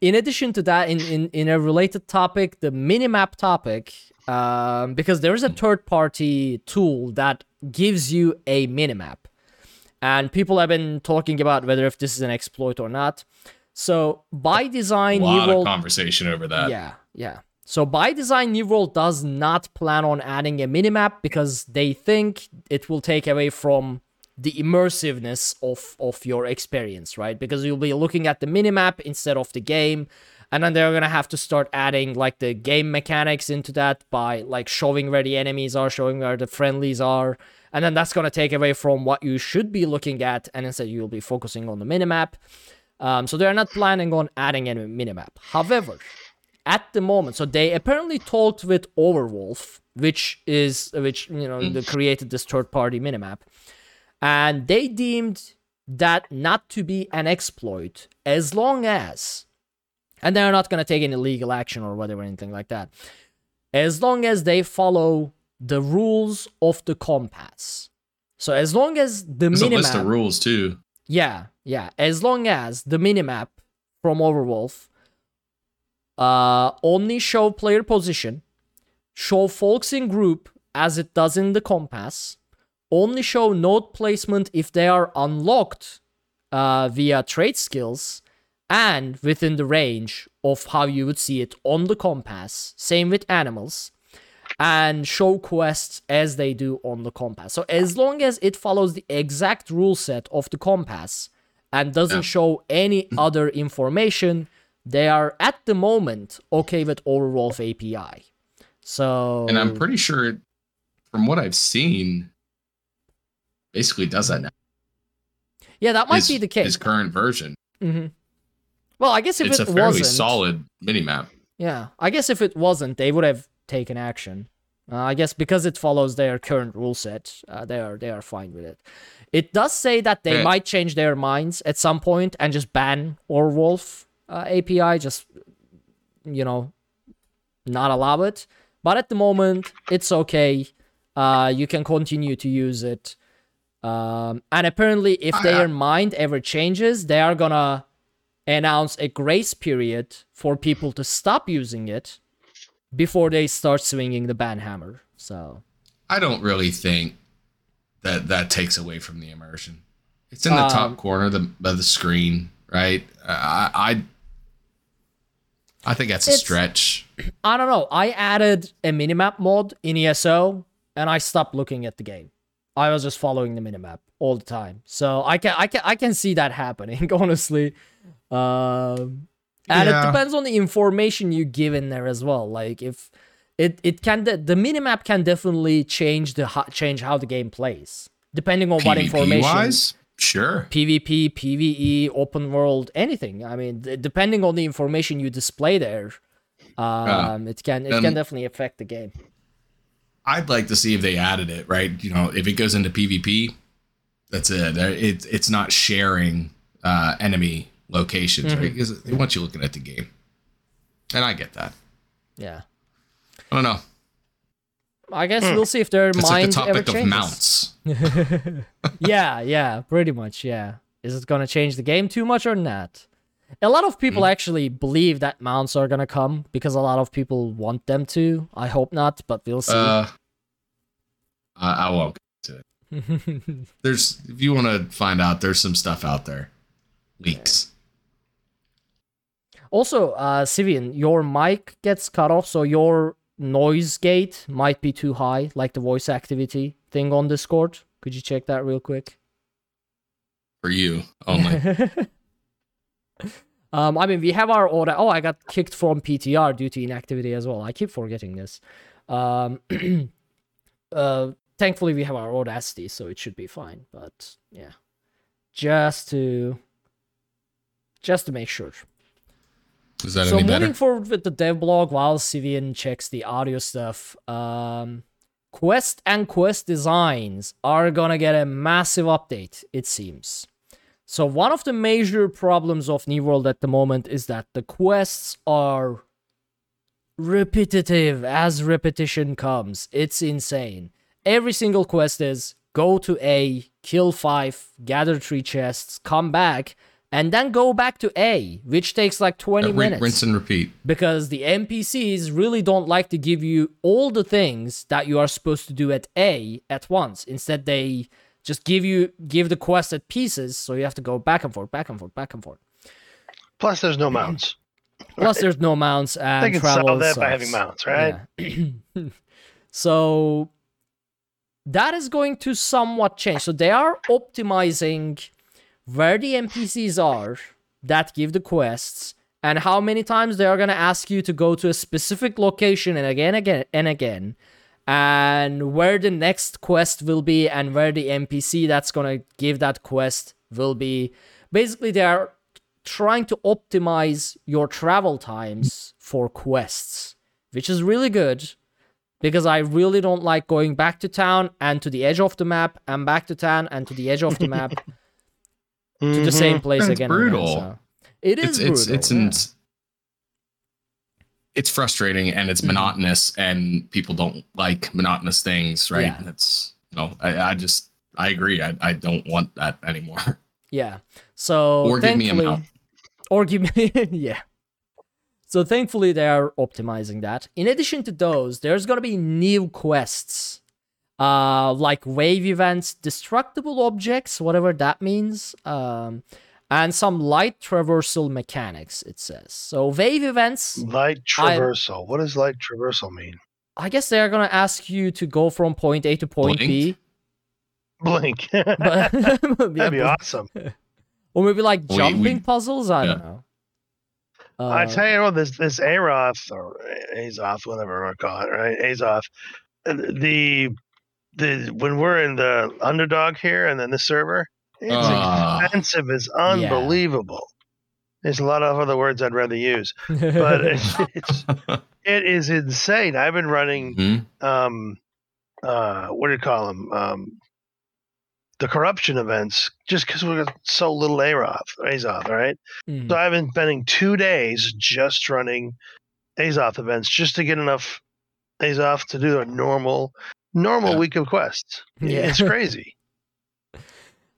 In addition to that, in a related topic, the minimap topic, because there is a third-party tool that gives you a minimap. And people have been talking about whether if this is an exploit or not. So by design, New World... A lot of conversation over that. Yeah, yeah. So by design, New World does not plan on adding a minimap because they think it will take away from the immersiveness of your experience, right? Because you'll be looking at the minimap instead of the game. And then they're going to have to start adding like the game mechanics into that by like showing where the enemies are, showing where the friendlies are. And then that's going to take away from what you should be looking at. And instead you'll be focusing on the minimap. So they're not planning on adding any minimap. However, at the moment, so they apparently talked with Overwolf, which you know, they created this third-party minimap. And they deemed that not to be an exploit as long as, and they're not going to take any legal action or whatever, anything like that, as long as they follow the rules of the compass. So as long as the minimap... There's a list of rules too. Yeah, yeah. As long as the minimap from Overwolf only show player position, show folks in group as it does in the compass, only show node placement if they are unlocked via trade skills and within the range of how you would see it on the compass. Same with animals. And show quests as they do on the compass. So as long as it follows the exact rule set of the compass and doesn't show any other information, they are at the moment okay with Overwolf API. So, and I'm pretty sure from what I've seen... basically does that now. Yeah, that might be the case. His current version. Mm-hmm. Well, I guess if it wasn't... It's a fairly solid minimap. Yeah, I guess if it wasn't, they would have taken action. I guess because it follows their current rule set, they are fine with it. It does say that they might change their minds at some point and just ban Overwolf API, just, you know, not allow it. But at the moment, it's okay. You can continue to use it. And apparently if their mind ever changes, they are gonna announce a grace period for people to stop using it before they start swinging the ban hammer. So I don't really think that that takes away from the immersion. It's in the top corner of the screen, right? I think that's a stretch. I don't know. I added a minimap mod in ESO and I stopped looking at the game. I was just following the minimap all the time, so I can see that happening. Honestly, and it depends on the information you give in there as well. Like if it can, the minimap can definitely change how the game plays depending on PvP what information. Wise? Sure. PvP, PvE, open world, anything. I mean, depending on the information you display there, it can definitely affect the game. I'd like to see if they added it, right? You know, if it goes into PvP, that's it. It's not sharing enemy locations, right? Because they want you looking at the game. And I get that. Yeah. I don't know. I guess we'll see if their mind ever changes. It's like the topic of mounts. yeah, pretty much, yeah. Is it going to change the game too much or not? A lot of people actually believe that mounts are going to come because a lot of people want them to. I hope not, but we'll see. I won't get into it. If you want to find out, there's some stuff out there. Leaks. Yeah. Also, Sivian, your mic gets cut off, so your noise gate might be too high, like the voice activity thing on Discord. Could you check that real quick? For you only. I mean, we have our order. Oh, I got kicked from PTR due to inactivity as well. I keep forgetting this. Thankfully, we have our audacity, so it should be fine. But yeah, just to make sure. Is that any better? So moving forward with the dev blog while Sivian checks the audio stuff. Quest and quest designs are gonna get a massive update, it seems. So one of the major problems of New World at the moment is that the quests are repetitive as repetition comes. It's insane. Every single quest is go to A, kill 5, gather 3 chests, come back, and then go back to A, which takes like 20 minutes. Rinse and repeat. Because the NPCs really don't like to give you all the things that you are supposed to do at A at once. Instead, they just give the quest at pieces, so you have to go back and forth, back and forth, back and forth. Plus, there's no mounts. Plus, there's no mounts, and they can solve that by having mounts, right? Yeah. So that is going to somewhat change. So they are optimizing where the NPCs are that give the quests and how many times they are going to ask you to go to a specific location and again, and where the next quest will be and where the NPC that's going to give that quest will be. Basically, they are trying to optimize your travel times for quests, which is really good. Because I really don't like going back to town and to the edge of the map and back to town and to the edge of the map to the same place again. Brutal. And again, so. It is brutal. It's frustrating and it's monotonous, and people don't like monotonous things, right? Yeah. That's I agree. I don't want that anymore. Yeah. So or give me a mount. Or give me yeah. So thankfully, they are optimizing that. In addition to those, there's going to be new quests, like wave events, destructible objects, whatever that means, and some light traversal mechanics, it says. So wave events... Light traversal. What does light traversal mean? I guess they are going to ask you to go from point A to point B. Blink. That'd be awesome. Or maybe like jumping puzzles, I don't know. I tell you what, this Azoth, whatever I call it, right? Azoth. The when we're in the underdog here and then the server, it's expensive. It's unbelievable. Yeah. There's a lot of other words I'd rather use, but it is insane. I've been running, what do you call them? The corruption events, just because we're so little Azoth, right? So I've been spending 2 days just running Azoth events just to get enough Azoth to do a normal week of quests. Yeah. It's crazy.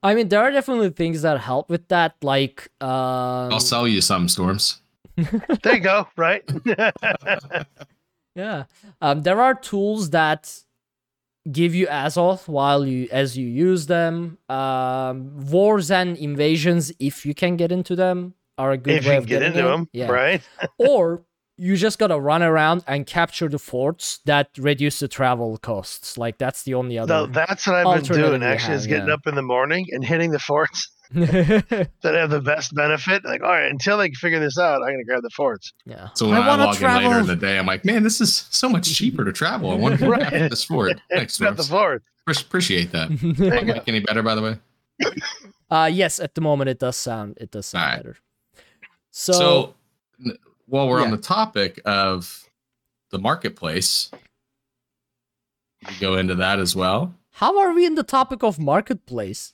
I mean, there are definitely things that help with that, like... I'll sell you some, Storms. There you go, right? Yeah. There are tools that... give you Azoth as you use them. Wars and invasions, if you can get into them, are a good way of getting into them. Yeah. Right? Or you just gotta run around and capture the forts that reduce the travel costs. Like that's the only other. No, that's what I've been doing. Actually, is getting up in the morning and hitting the forts that have the best benefit. Like, all right, until they figure this out, I'm gonna grab the forts. Yeah. So when I log in later in the day, I'm like, man, this is so much cheaper to travel. I want to grab this fort. Thanks, grab the fort. Appreciate that. Does it any better, by the way? Yes, at the moment it does sound right. Better. So while we're on the topic of the marketplace, we go into that as well. How are we in the topic of marketplace?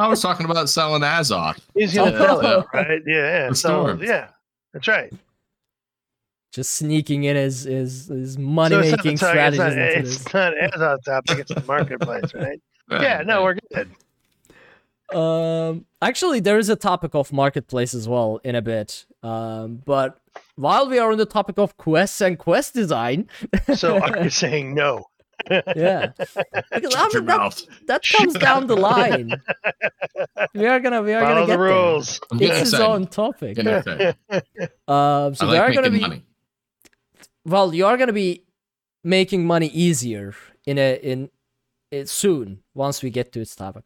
I was talking about selling Azoth. He's going to sell it, right? Yeah. So, yeah, that's right. Just sneaking in is money-making strategies. It's not Azoth topic, it's the marketplace, right? Yeah, no, we're good. Actually, there is a topic of marketplace as well in a bit. But while we are on the topic of quests and quest design... So are you saying no? Yeah, because after that comes down the line. We are gonna get the rules. It's his own topic. So like there are gonna be money. Well, you are gonna be making money easier in soon once we get to its topic.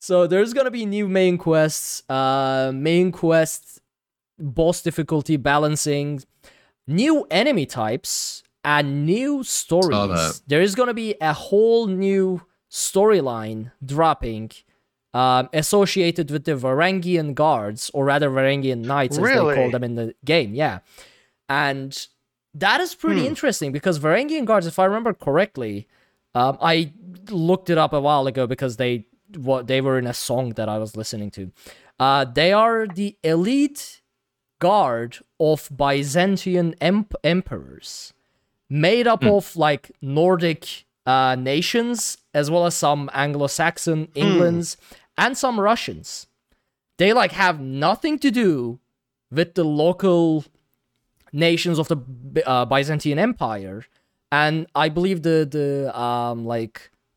So there's gonna be new main quests, boss difficulty balancing, new enemy types. And new stories. There is going to be a whole new storyline dropping associated with the Varangian guards, or rather Varangian knights, as they call them in the game. Yeah. And that is pretty interesting, because Varangian guards, if I remember correctly, I looked it up a while ago because they were in a song that I was listening to. They are the elite guard of Byzantine emperors. Made up of like Nordic nations, as well as some Anglo-Saxon, Englands, and some Russians. They like have nothing to do with the local nations of the Byzantine Empire, and I believe the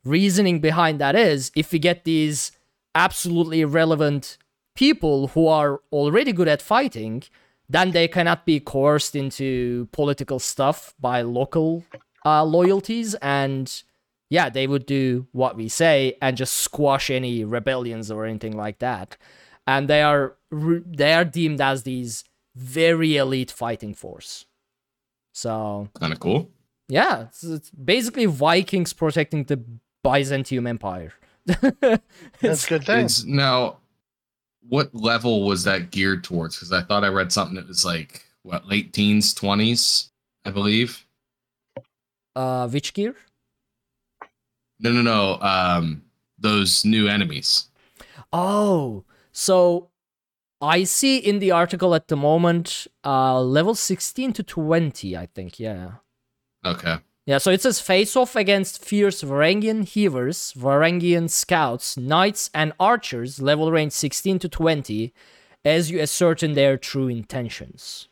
reasoning behind that is if we get these absolutely irrelevant people who are already good at fighting, then they cannot be coerced into political stuff by local loyalties, and yeah, they would do what we say and just squash any rebellions or anything like that. And they are deemed as these very elite fighting force. So kind of cool. Yeah, it's basically Vikings protecting the Byzantium Empire. That's good things. Now, what level was that geared towards? Because I thought I read something that was like what, late teens, 20s, I believe. Which gear? No. Those new enemies. Oh, so I see in the article at the moment, level 16 to 20, I think. Yeah. Okay. Yeah, so it says face-off against fierce Varangian heavers, Varangian scouts, knights, and archers, level range 16 to 20, as you ascertain their true intentions.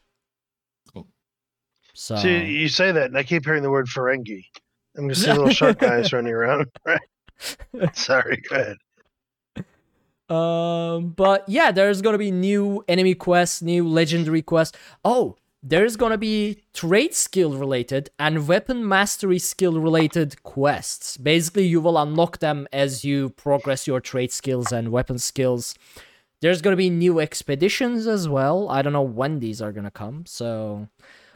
Cool. So you say that, and I keep hearing the word Ferengi. I'm going to see little shark guys running around. Right? Sorry, go ahead. But yeah, there's going to be new enemy quests, new legendary quests. Oh, there's going to be trade skill related and weapon mastery skill related quests. Basically, you will unlock them as you progress your trade skills and weapon skills. There's going to be new expeditions as well. I don't know when these are going to come. So,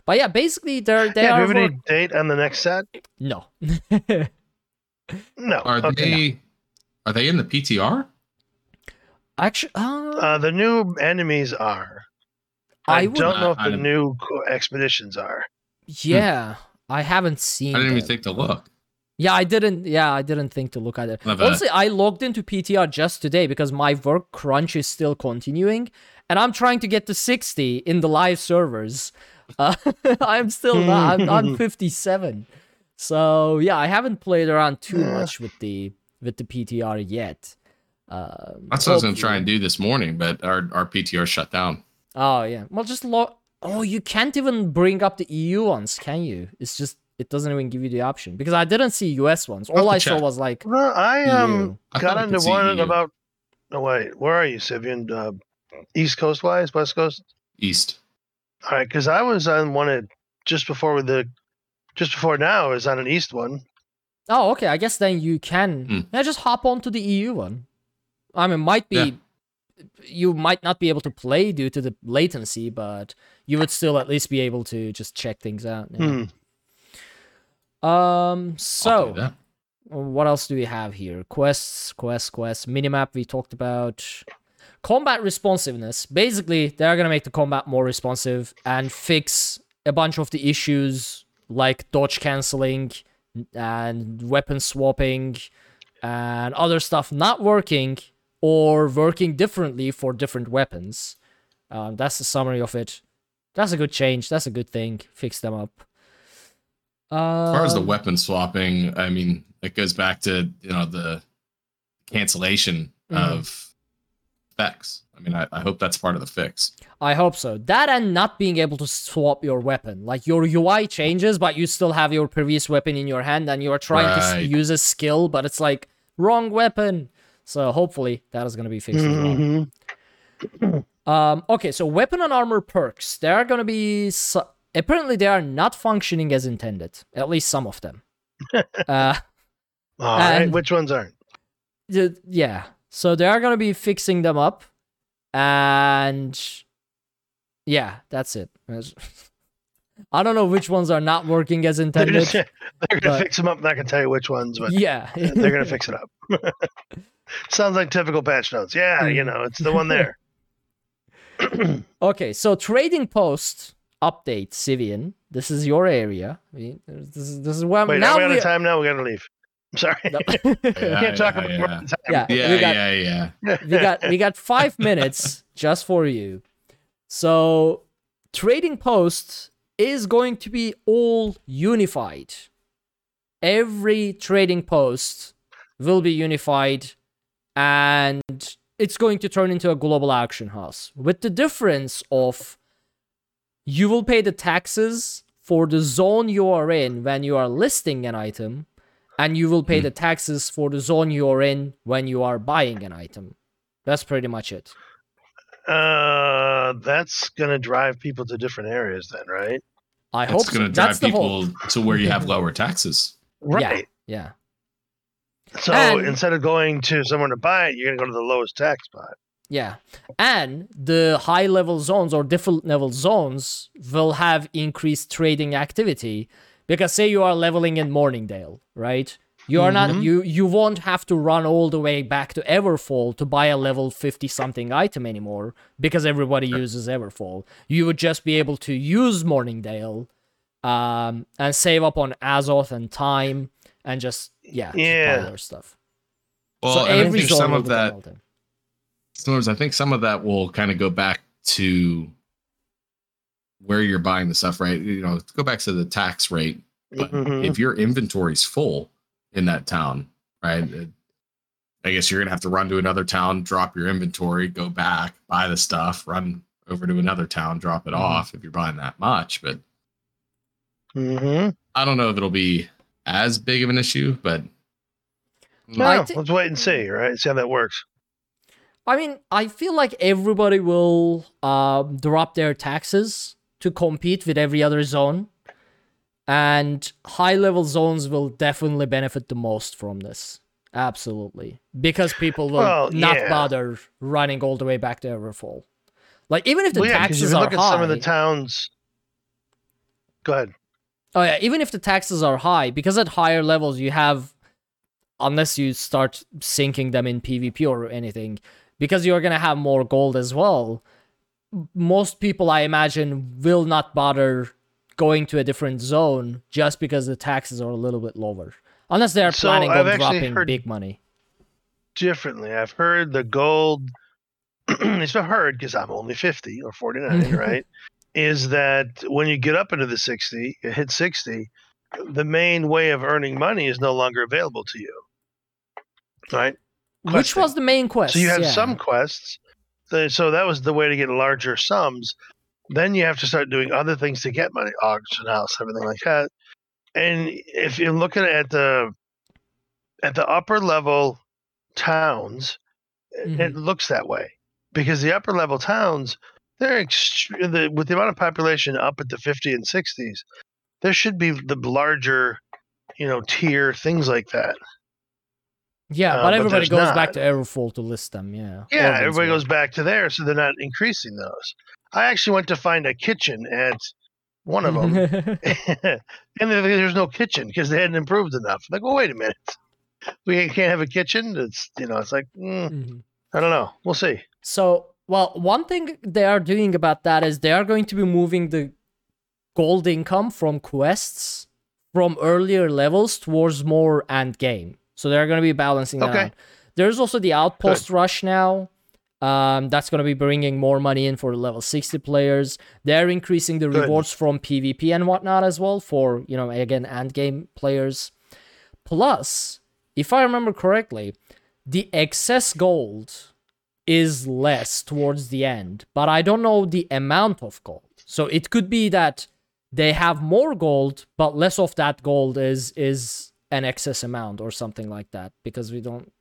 but yeah, basically they are. Do you have any date on the next set? No. No. Are they in the PTR? Actually, the new enemies are. I don't know if the new expeditions are. Yeah, I haven't seen. I didn't even think to look. Yeah, I didn't think to look either. Honestly, I logged into PTR just today because my work crunch is still continuing, and I'm trying to get to 60 in the live servers. I'm still not. I'm 57. So yeah, I haven't played around too much with the PTR yet. That's what I was going to try and do this morning, but our PTR shut down. Oh, yeah. Well, just you can't even bring up the EU ones, can you? It's just, it doesn't even give you the option. Because I didn't see US ones. All I saw was like... Well, I got into one about... No, wait. Where are you, Sivian? East Coast-wise? West Coast? East. All right, because I was on one at, just before now is on an East one. Oh, okay. I guess then you can... Yeah, just hop on to the EU one. I mean, might be... Yeah. You might not be able to play due to the latency, but you would still at least be able to just check things out. Yeah. So what else do we have here? Quests. Minimap we talked about. Combat responsiveness. Basically, they're going to make the combat more responsive and fix a bunch of the issues like dodge canceling and weapon swapping and other stuff not working or working differently for different weapons. That's the summary of it. That's a good change. That's a good thing. Fix them up. As far as the weapon swapping, I mean, it goes back to, the cancellation of effects. I mean, I hope that's part of the fix. I hope so. That and not being able to swap your weapon. Like, your UI changes, but you still have your previous weapon in your hand, and you are trying to use a skill, but it's like, wrong weapon. So hopefully that is going to be fixed as well. Okay, so weapon and armor perks. They are going to be... Apparently they are not functioning as intended. At least some of them. All right, which ones aren't? Yeah. So they are going to be fixing them up. And... Yeah, that's it. I don't know which ones are not working as intended. They're going to fix them up. I'm not going to tell you which ones, but yeah. They're going to fix it up. Sounds like typical patch notes. Yeah, it's the one there. Okay, so trading post update, Sivian. This is your area. This is where I'm... Wait, now we're out of time now. We got to leave. I'm sorry. No. We can't talk about more time. We got 5 minutes just for you. So trading post is going to be all unified. Every trading post will be unified, and it's going to turn into a global auction house, with the difference of you will pay the taxes for the zone you are in when you are listing an item, and you will pay the taxes for the zone you are in when you are buying an item. That's pretty much it. That's gonna drive people to different areas then, right? I hope so. That's gonna drive people to where you have lower taxes. Right. Yeah. So instead of going to somewhere to buy it, you're going to go to the lowest tax spot. Yeah. And the high-level zones or different-level zones will have increased trading activity. Because say you are leveling in Mourningdale, right? You are not. You won't have to run all the way back to Everfall to buy a level 50-something item anymore, because everybody uses Everfall. You would just be able to use Mourningdale and save up on Azoth and time and just, buy their stuff. Well, so I think some of that will kind of go back to where you're buying the stuff, right? You know, go back to the tax rate. But if your inventory's full in that town, right? I guess you're going to have to run to another town, drop your inventory, go back, buy the stuff, run over to another town, drop it off if you're buying that much. But I don't know if it'll be as big of an issue, but let's wait and see, right? See how that works. I mean, I feel like everybody will drop their taxes to compete with every other zone. And high-level zones will definitely benefit the most from this. Absolutely. Because people will not bother running all the way back to Everfall. Like, even if the taxes are high... Look at some of the towns... Go ahead. Oh, yeah. Even if the taxes are high, because at higher levels you have... Unless you start sinking them in PvP or anything, because you're going to have more gold as well, most people, I imagine, will not bother... going to a different zone just because the taxes are a little bit lower, unless they are planning on dropping big money. Differently, I've heard the gold. It's not heard because I'm only 50 or 49, right? Is that when you get up into the 60, you hit 60, the main way of earning money is no longer available to you, right? Questing. Which was the main quest. So you have some quests. So that was the way to get larger sums. Then you have to start doing other things to get money, auction house, everything like that. And if you're looking at the upper level towns, it looks that way, because the upper level towns, they're with the amount of population up at the 50 and 60s, there should be the larger, tier things like that. Yeah, but everybody goes back to Everfall to list them. Yeah. Yeah, everybody goes back to there, so they're not increasing those. I actually went to find a kitchen at one of them, and there's no kitchen because they hadn't improved enough. I'm like, well, wait a minute, we can't have a kitchen. It's it's like I don't know. We'll see. So, one thing they are doing about that is they are going to be moving the gold income from quests from earlier levels towards more end game. So they're going to be balancing that out. There's also the outpost rush now. That's going to be bringing more money in for level 60 players. They're increasing the rewards from PvP and whatnot as well for, again, endgame players. Plus, if I remember correctly, the excess gold is less towards the end, but I don't know the amount of gold. So it could be that they have more gold, but less of that gold is an excess amount or something like that, because we don't...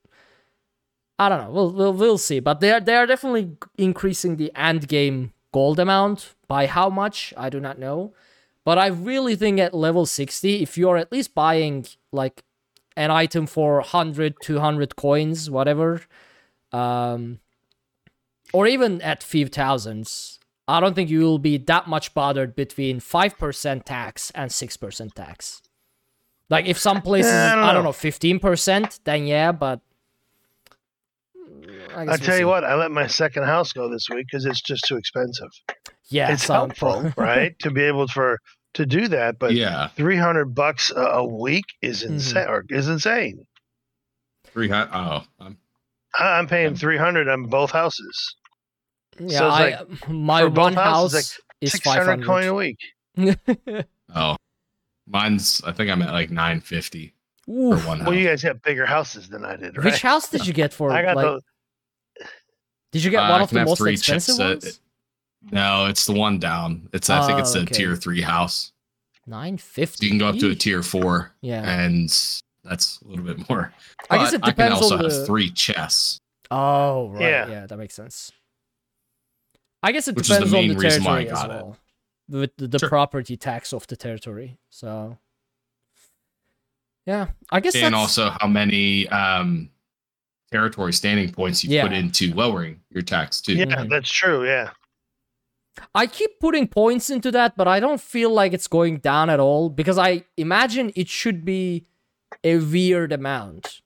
I don't know. We'll see. But they are definitely increasing the end game gold amount. By how much, I do not know. But I really think at level 60, if you're at least buying like an item for 100, 200 coins, whatever, or even at 5,000, I don't think you will be that much bothered between 5% tax and 6% tax. Like if some places, I don't know, 15%, then yeah, but I'll tell you what, I let my second house go this week because it's just too expensive. Yeah, it's helpful, right, to be able to do that, but $300 a week is insane. Mm-hmm. Is insane. 300. Oh, I'm paying $300 on both houses. Yeah, so it's my one house is 600 coin a week. Oh, mine's. I think I'm at like 950. Well, you guys have bigger houses than I did, right? Which house did you get for? I got Did you get one of the most expensive ones? No, it's the one down. It's I think it's the tier 3 house. 950. So you can go up to a tier 4. Yeah. And that's a little bit more. I guess it depends. I can also on the... have 3 chests. Oh, right. Yeah, that makes sense. I guess it depends on the territory as well. With the property tax of the territory. So yeah, I guess. And also how many territory standing points you put into lowering your tax too. Yeah, that's true. Yeah. I keep putting points into that, but I don't feel like it's going down at all because I imagine it should be a weird amount.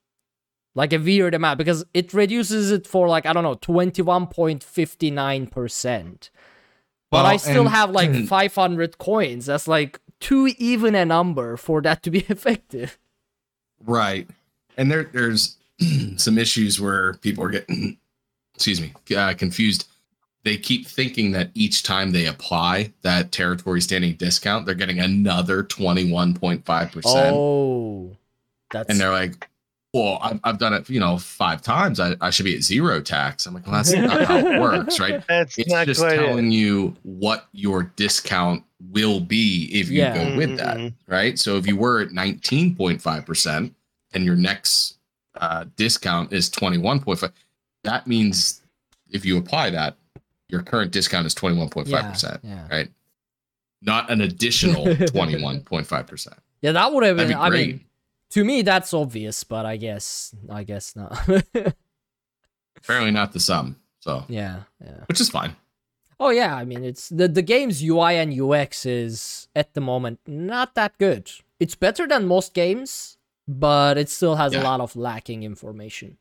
Like a weird amount, because it reduces it for like, I don't know, 21.59%. But I still have like 500 coins. That's like too even a number for that to be effective. Right. And there's some issues where people are getting, confused. They keep thinking that each time they apply that territory standing discount, they're getting another 21.5%. Oh, that's... And they're like, well, I've done it, 5 times. I should be at 0 tax. I'm like, well, that's not how it works, right? It's not just telling you what your discount will be if you go with that, right? So if you were at 19.5% and your next discount is 21.5, that means if you apply that, your current discount is 21.5%, right? Not an additional 21.5%. Yeah, that would have been great. I mean, to me, that's obvious, but I guess not. Apparently not the sum. So yeah, which is fine. Oh yeah, I mean, it's the game's UI and UX is at the moment not that good. It's better than most games, but it still has a lot of lacking information.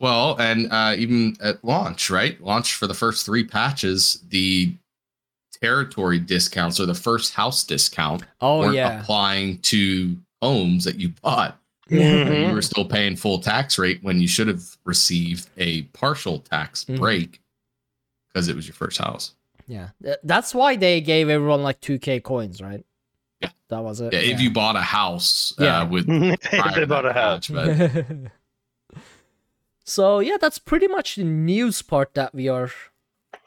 Well, and even at launch, right? Launch for the first 3 patches, the territory discounts or the first house discount weren't applying to homes that you bought. Mm-hmm. You were still paying full tax rate when you should have received a partial tax break because it was your first house. Yeah. That's why they gave everyone like 2,000 coins, right? Yeah. That was it. Yeah, if you bought a house with... they bought a house. But... So, yeah, that's pretty much the news part that we are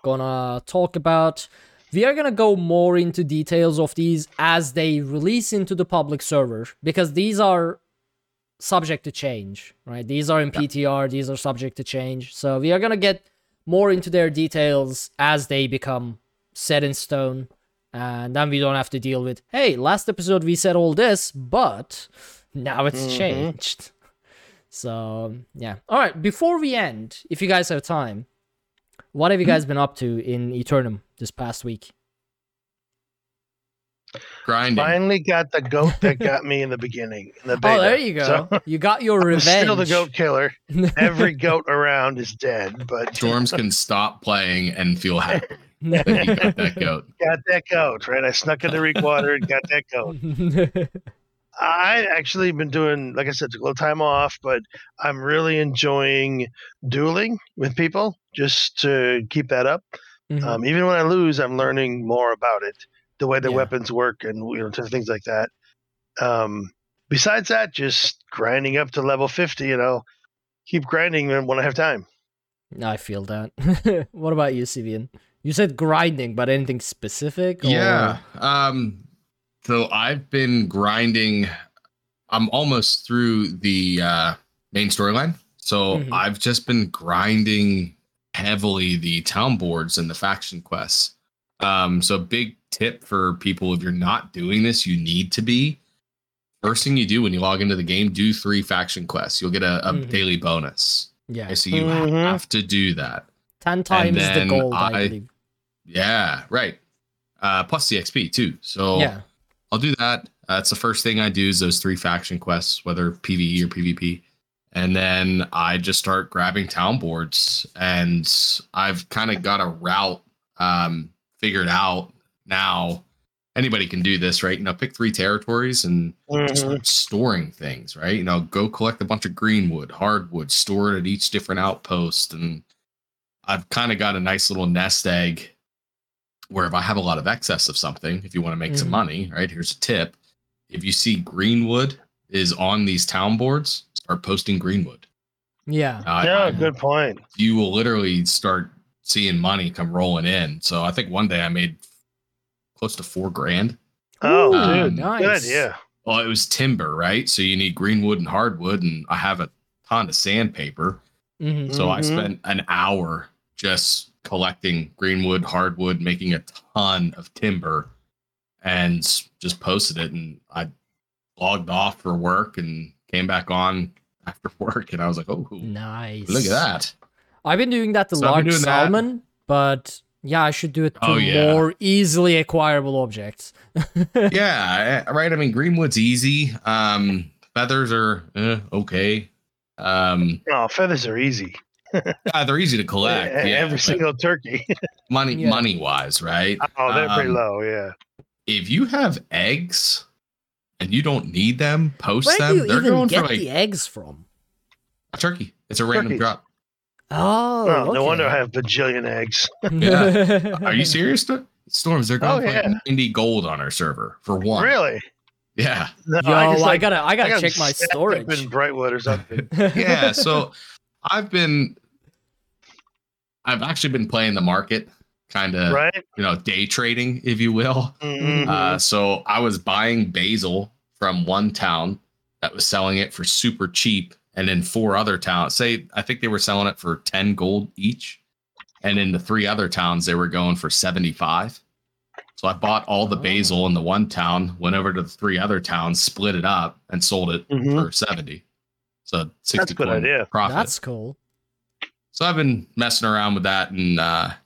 gonna talk about. We are gonna go more into details of these as they release into the public server, because these are subject to change, right? These are in PTR, these are subject to change. So we are gonna get more into their details as they become set in stone. And then we don't have to deal with, hey, last episode we said all this, but now it's changed. So, yeah. All right, before we end, if you guys have time, what have you guys been up to in Eternum this past week? Grinding. Finally got the goat that got me in the beginning. In the beta. Oh, there you go. So, you got your revenge. I'm still the goat killer. Every goat around is dead. But Storms can stop playing and feel happy. That you got that goat. Got that goat, right? I snuck in the reek water and got that goat. I actually been doing, like I said, a little time off, but I'm really enjoying dueling with people just to keep that up. Mm-hmm. Even when I lose, I'm learning more about it, the way the weapons work and things like that. Besides that, just grinding up to level 50, keep grinding when I have time. I feel that. What about you, Sivian? You said grinding, but anything specific? Or... Yeah. So I've been grinding. I'm almost through the main storyline. So I've just been grinding heavily the town boards and the faction quests. So big tip for people, if you're not doing this, you need to be. First thing you do when you log into the game, do 3 faction quests. You'll get a daily bonus. Yeah. Okay, so you have to do that. 10 times the gold, I believe. Yeah, right. Plus the XP too. So I'll do that. That's the first thing I do is those 3 faction quests, whether PvE or PvP. And then I just start grabbing town boards, and I've kind of got a route figured out now. Anybody can do this, right? Pick 3 territories and just start storing things, right? Go collect a bunch of greenwood, hardwood, store it at each different outpost. And I've kind of got a nice little nest egg where if I have a lot of excess of something, if you want to make some money, right? Here's a tip. If you see greenwood is on these town boards, start posting greenwood. Yeah. Good point. You will literally start seeing money come rolling in. So I think one day I made close to $4,000. Oh, dude, nice. Good, yeah. Well, it was timber, right? So you need green wood and hardwood, and I have a ton of sandpaper. Mm-hmm. So I spent an hour just collecting green wood, hardwood, making a ton of timber, and just posted it. And I logged off for work and came back on after work, and I was like, "Oh, nice! Look at that!" I've been doing that to large salmon, but yeah, I should do it to more easily acquirable objects. Yeah, right. I mean, greenwood's easy. Feathers are okay. Feathers are easy. They're easy to collect. Yeah, every single turkey. Money wise, right? Oh, they're pretty low. Yeah. If you have eggs and you don't need them, post them. Where do you the eggs from? A turkey. It's a random drop. Oh, no wonder I have bajillion eggs. Yeah. Are you serious? Storms, they're going for 90 gold on our server for one. Really? Yeah. No, I gotta check my storage. I've been Brightwood or something. Yeah. So I've actually been playing the market, kind of, day trading, if you will. Mm-hmm. So I was buying basil from one town that was selling it for super cheap. And then 4 other towns, I think they were selling it for 10 gold each. And in the 3 other towns, they were going for 75. So I bought all the basil in the one town, went over to the 3 other towns, split it up, and sold it for 70. So 60 coin profit. That's cool. So I've been messing around with that and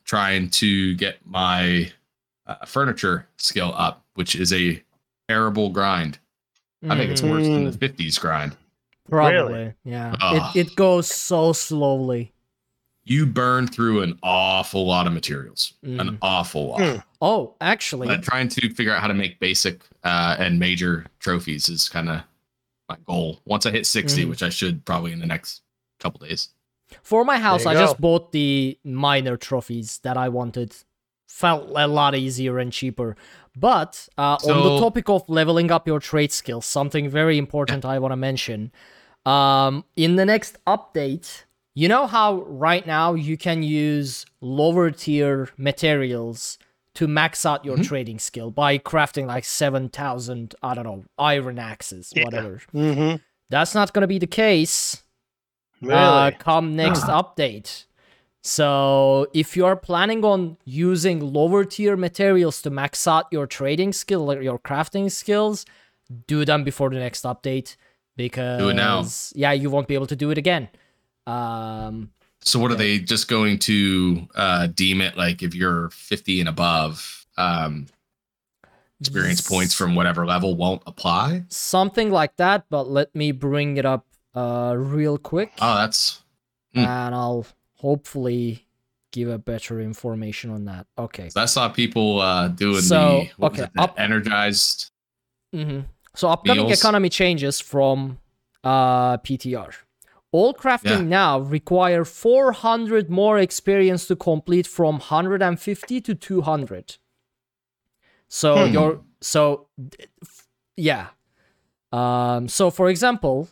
trying to get my furniture skill up, which is a terrible grind. I think it's worse than the 50s grind. Probably, really? Yeah. Oh. It goes so slowly. You burn through an awful lot of materials. An awful lot. Oh, actually. But trying to figure out how to make basic and major trophies is kind of my goal. Once I hit 60, which I should probably in the next couple days. For my house, I just bought the minor trophies that I wanted. Felt a lot easier and cheaper. But on the topic of leveling up your trade skills, something very important I want to mention. In the next update, you know how right now you can use lower tier materials to max out your trading skill by crafting like 7,000, iron axes, whatever. Mm-hmm. That's not going to be the case come next update. So if you are planning on using lower tier materials to max out your trading skill or your crafting skills, do them before the next update, because do it now. Yeah, you won't be able to do it again. So what are they just going to deem it like if you're 50 and above, experience points from whatever level won't apply? Something like that, but let me bring it up real quick. Oh, that's... And I'll... hopefully give a better information on that. Okay. So I saw people doing energized. Mm-hmm. So upcoming economy changes from PTR. All crafting now require 400 more experience to complete from 150 to 200. So so for example,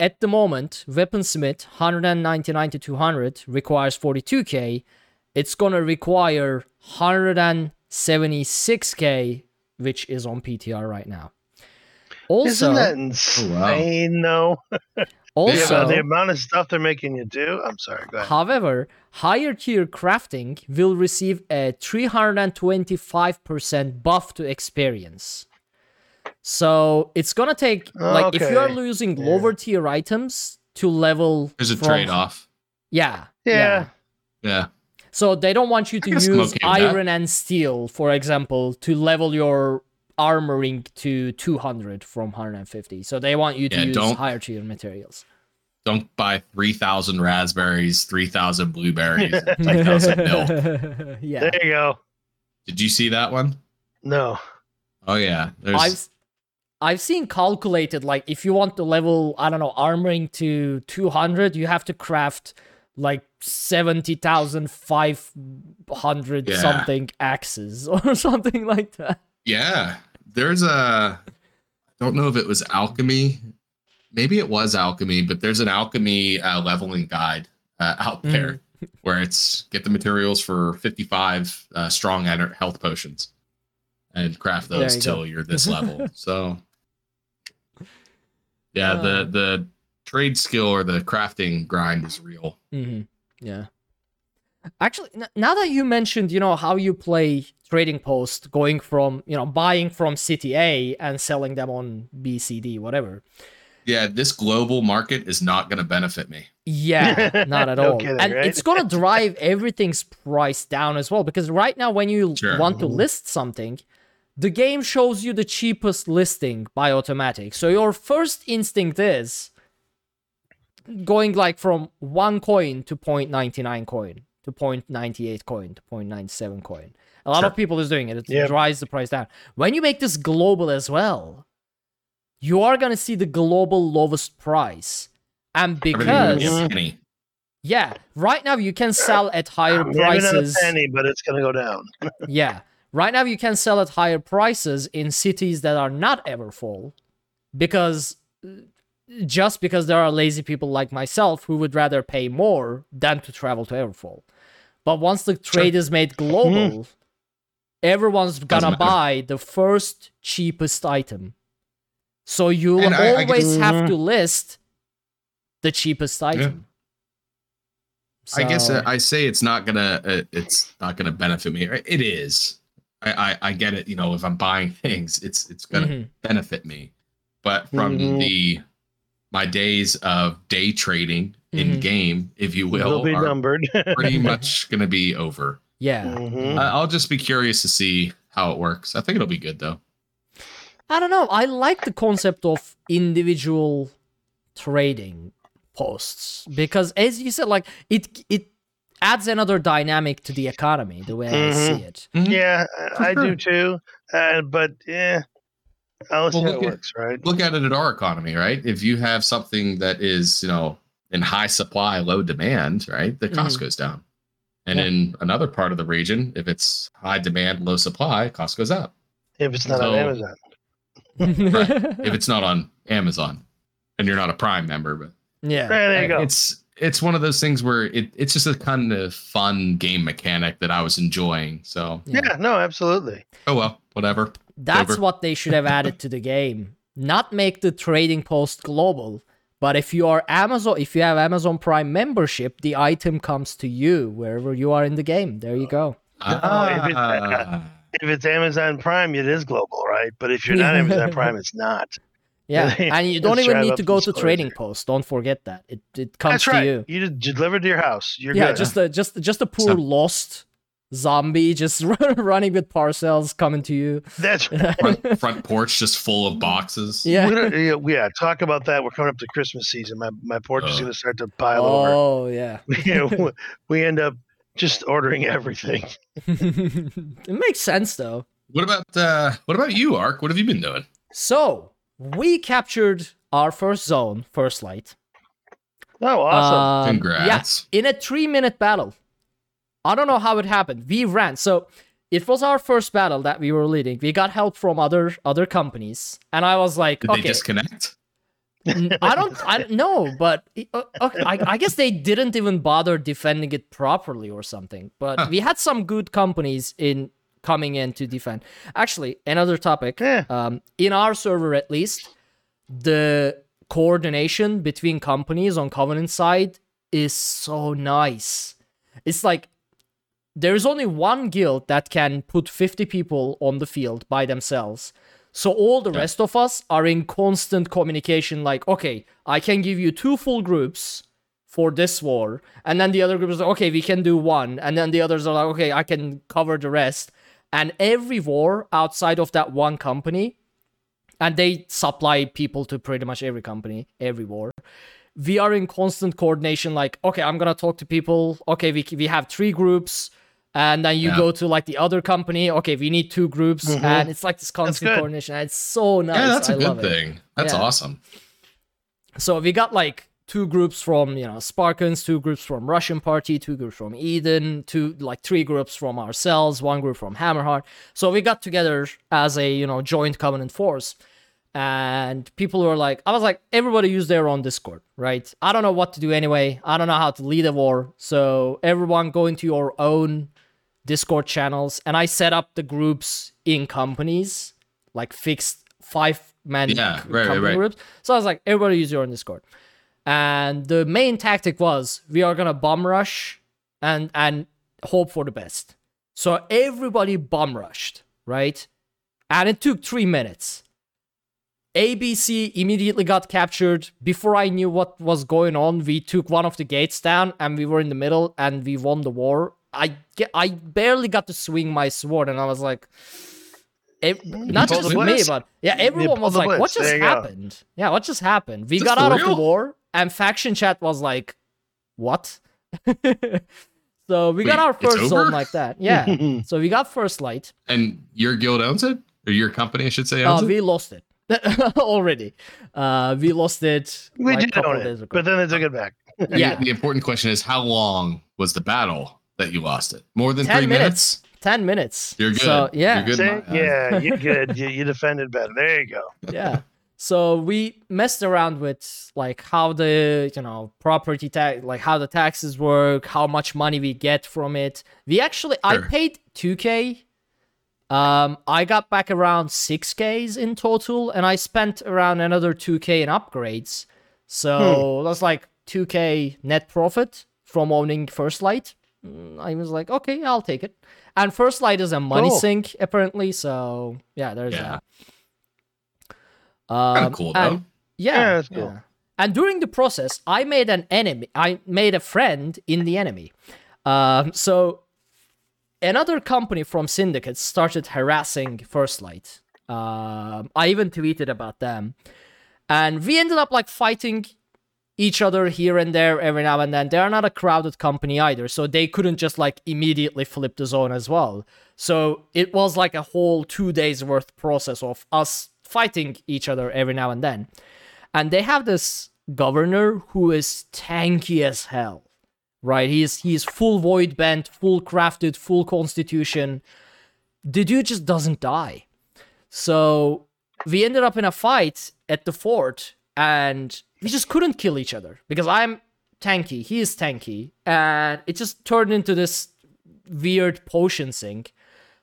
at the moment, Weaponsmith 199 to 200 requires 42,000. It's going to require 176,000, which is on PTR right now. Also, isn't that insane, though? Also, the amount of stuff they're making you do? I'm sorry, go ahead. However, higher tier crafting will receive a 325% buff to experience. So it's going to take, if you're losing lower tier items to level... There's a trade-off. Yeah. So they don't want you to use iron and steel, for example, to level your armoring to 200 from 150. So they want you to use higher tier materials. Don't buy 3,000 raspberries, 3,000 blueberries, 3,000 milk. Yeah. There you go. Did you see that one? No. Oh, yeah. I've seen calculated, like, if you want to level, armoring to 200, you have to craft, 70,500 something axes or something like that. Yeah. There's I don't know if it was alchemy maybe it was alchemy, but there's an alchemy leveling guide out there where it's get the materials for 55 strong health potions and craft those till you're this level. So yeah, the trade skill or the crafting grind is real. Yeah. Actually, now that you mentioned, you know, how you play Trading Post, going from, you know, buying from CTA and selling them on BCD, whatever. Yeah, this global market is not going to benefit me. Yeah, not at all. No kidding, and right? It's going to drive everything's price down as well, because right now when you want to list something, the game shows you the cheapest listing by automatic. So your first instinct is going like from 1 coin to 0.99 coin. To 0.98 coin, to 0.97 coin. A lot of people is doing it. It drives the price down. When you make this global as well, you are going to see the global lowest price. And because... Yeah, right now you can sell at higher prices. Maybe not a penny, but it's going to go down. Yeah. Right now you can sell at higher prices in cities that are not Everfall, because... just because there are lazy people like myself who would rather pay more than to travel to Everfall. But once the trade is made global, everyone's gonna buy the first cheapest item. So you always have to list the cheapest item. So, I guess I say it's not gonna benefit me. It is. I get it. You know, if I'm buying things, it's gonna benefit me. But from my days of day trading in game, if you will, be numbered. Pretty much going to be over. Yeah. I'll just be curious to see how it works. I think it'll be good, though. I don't know. I like the concept of individual trading posts, because, as you said, like it adds another dynamic to the economy, the way I see it. Yeah, I do, too. But, yeah. I'll see how it works, right? Look at it at our economy, right? If you have something that is, you know, in high supply, low demand, right? The cost goes down. And in another part of the region, if it's high demand, low supply, cost goes up. If it's not on Amazon. Right. If it's not on Amazon and you're not a Prime member, but there you go. It's one of those things where it's just a kind of fun game mechanic that I was enjoying. So yeah, no, absolutely. Oh well, whatever. That's what they should have added to the game. Not make the trading post global, but if you are Amazon, if you have Amazon Prime membership, the item comes to you wherever you are in the game. There you go. If it's Amazon Prime, it is global, right? But if you're not Amazon Prime, it's not. Yeah, and you don't even need to go to Trading Post. Don't forget that. It comes to you. You just deliver to your house. You're good. Just a poor lost zombie just running with parcels coming to you. That's right. Front porch just full of boxes. Yeah. Talk about that. We're coming up to Christmas season. My porch is going to start to pile over. Oh, yeah. We end up just ordering everything. It makes sense, though. What about you, Ark? What have you been doing? So, we captured our first zone, First Light. Oh, awesome. Congrats. Yeah, in a 3-minute battle. I don't know how it happened. We ran. So it was our first battle that we were leading. We got help from other companies. And I was like, Did they disconnect? I don't know. But okay, I guess they didn't even bother defending it properly or something. But we had some good companies coming in to defend. Actually, another topic. Yeah. In our server, at least, the coordination between companies on Covenant side is so nice. It's like there is only one guild that can put 50 people on the field by themselves. So all the rest of us are in constant communication, like, okay, I can give you 2 full groups for this war. And then the other group is like, okay, we can do 1. And then the others are like, okay, I can cover the rest. And every war outside of that one company, and they supply people to pretty much every company, every war. We are in constant coordination, like, okay, I'm going to talk to people. Okay, we have 3 groups. And then you go to, like, the other company. Okay, we need 2 groups. And it's like this constant coordination. And it's so nice. Yeah, that's a good thing. That's awesome. So we got, like, 2 groups from, you know, Sparkans, 2 groups from Russian Party, 2 groups from Eden, 3 groups from ourselves, 1 group from Hammerheart. So we got together as a, you know, joint Covenant force. And people were like, I was like, everybody use their own Discord, right? I don't know what to do anyway. I don't know how to lead a war. So everyone go into your own Discord channels. And I set up the groups in companies, like fixed 5-man company groups. So I was like, everybody use your own Discord. And the main tactic was, we are going to bomb rush and hope for the best. So everybody bomb rushed, right? And it took 3 minutes. ABC immediately got captured. Before I knew what was going on, we took one of the gates down and we were in the middle and we won the war. I barely got to swing my sword and I was like, not just me, but yeah, everyone was like, what just happened? Yeah, what just happened? We got out of the war and faction chat was like, what? So we got our first zone like that. Yeah. So we got First Light. And your guild owns it? Or your company, I should say, owns it? We lost it. Already. We lost it. We did own it, but then they took it back. Yeah. The important question is, how long was the battle that you lost it? More than 3 minutes? 10 minutes. You're good. So, yeah. You're good. Yeah, you're good. You defended better. There you go. Yeah. So we messed around with like how the, you know, property tax, like how the taxes work, how much money we get from it. We actually, I paid 2K. I got back around 6Ks in total, and I spent around another 2K in upgrades. So that's like 2K net profit from owning First Light. I was like, okay, I'll take it. And First Light is a money sink, apparently. So yeah, there's that. Kind of cool, though. Yeah, that's cool. Yeah. And during the process, I made an enemy. I made a friend in the enemy. So another company from Syndicate started harassing First Light. I even tweeted about them. And we ended up like fighting each other here and there every now and then. They are not a crowded company either, so they couldn't just like immediately flip the zone as well. So it was like a whole 2 days worth process of us fighting each other every now and then. And they have this governor who is tanky as hell, right? He's full void bent, full crafted, full constitution. The dude just doesn't die. So we ended up in a fight at the fort and we just couldn't kill each other because I'm tanky, he is tanky, and it just turned into this weird potion sink.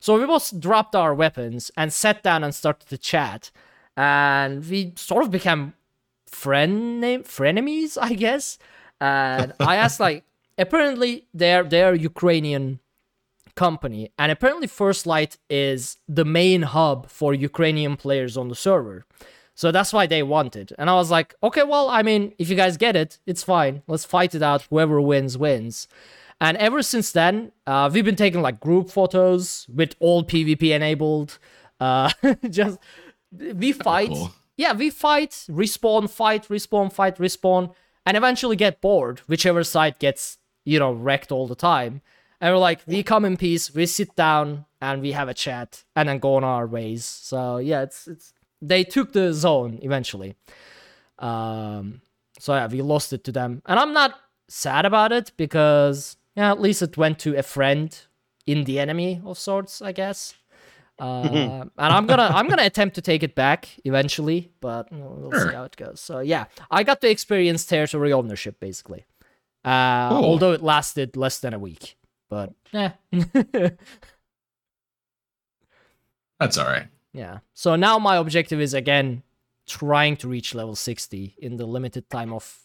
So we both dropped our weapons and sat down and started to chat. And we sort of became frenemies, I guess. And I asked, like, apparently they're Ukrainian company. And apparently First Light is the main hub for Ukrainian players on the server. So that's why they want it. And I was like, okay, well, I mean, if you guys get it, it's fine. Let's fight it out. Whoever wins, wins. And ever since then, we've been taking like group photos with all PvP enabled. Just we fight, yeah, we fight, respawn, and eventually get bored. Whichever side gets, you know, wrecked all the time, and we're like, we come in peace, we sit down, and we have a chat, and then go on our ways. So yeah, it's they took the zone eventually. So yeah, we lost it to them, and I'm not sad about it because. Yeah, at least it went to a friend in the enemy of sorts, I guess. And I'm gonna attempt to take it back eventually, but we'll see how it goes. So yeah, I got to experience territory ownership basically, although it lasted less than a week. But yeah, that's all right. Yeah. So now my objective is again trying to reach level 60 in the limited time of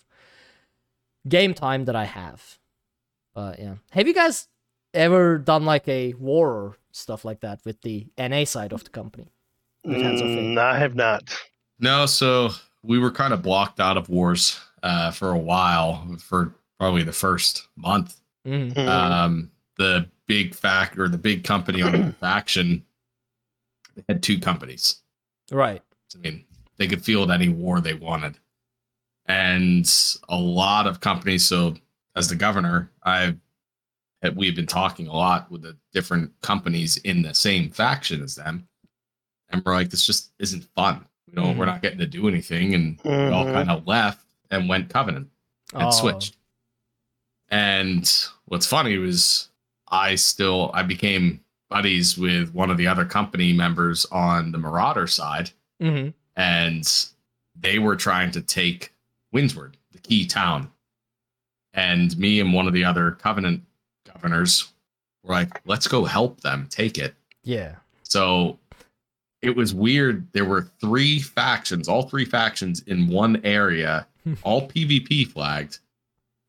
game time that I have. Yeah. Have you guys ever done like a war or stuff like that with the NA side of the company? No, I have not. No, so we were kind of blocked out of wars for a while, for probably the first month. Mm-hmm. The big factor, the big company on the faction, they had two companies. Right. I mean, they could field any war they wanted. And a lot of companies, so as the governor, we've been talking a lot with the different companies in the same faction as them, and we're like, this just isn't fun. You know, we're not getting to do anything, and we all kind of left and went Covenant and switched. And what's funny was I became buddies with one of the other company members on the Marauder side, and they were trying to take Windsward, the key town. And me and one of the other Covenant governors were like, let's go help them take it. Yeah. So it was weird. There were three factions, all three factions in one area, all PvP flagged,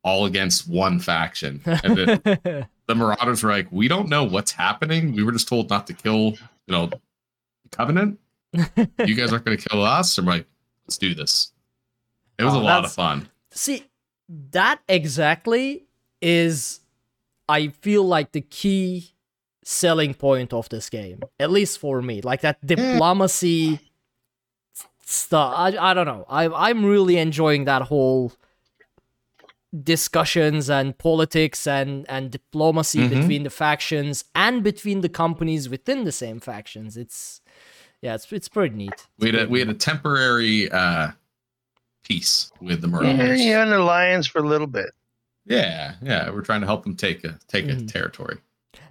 all against one faction. And the Marauders were like, we don't know what's happening. We were just told not to kill, the Covenant. You guys aren't going to kill us. And we're like, let's do this. It was a lot of fun. See, that exactly is, I feel like, the key selling point of this game, at least for me. Like that diplomacy stuff. I don't know. I'm really enjoying that whole discussions and politics and diplomacy between the factions and between the companies within the same factions. It's pretty neat. We had a temporary peace with the Marauders. Yeah, an alliance for a little bit. Yeah. We're trying to help them take a territory.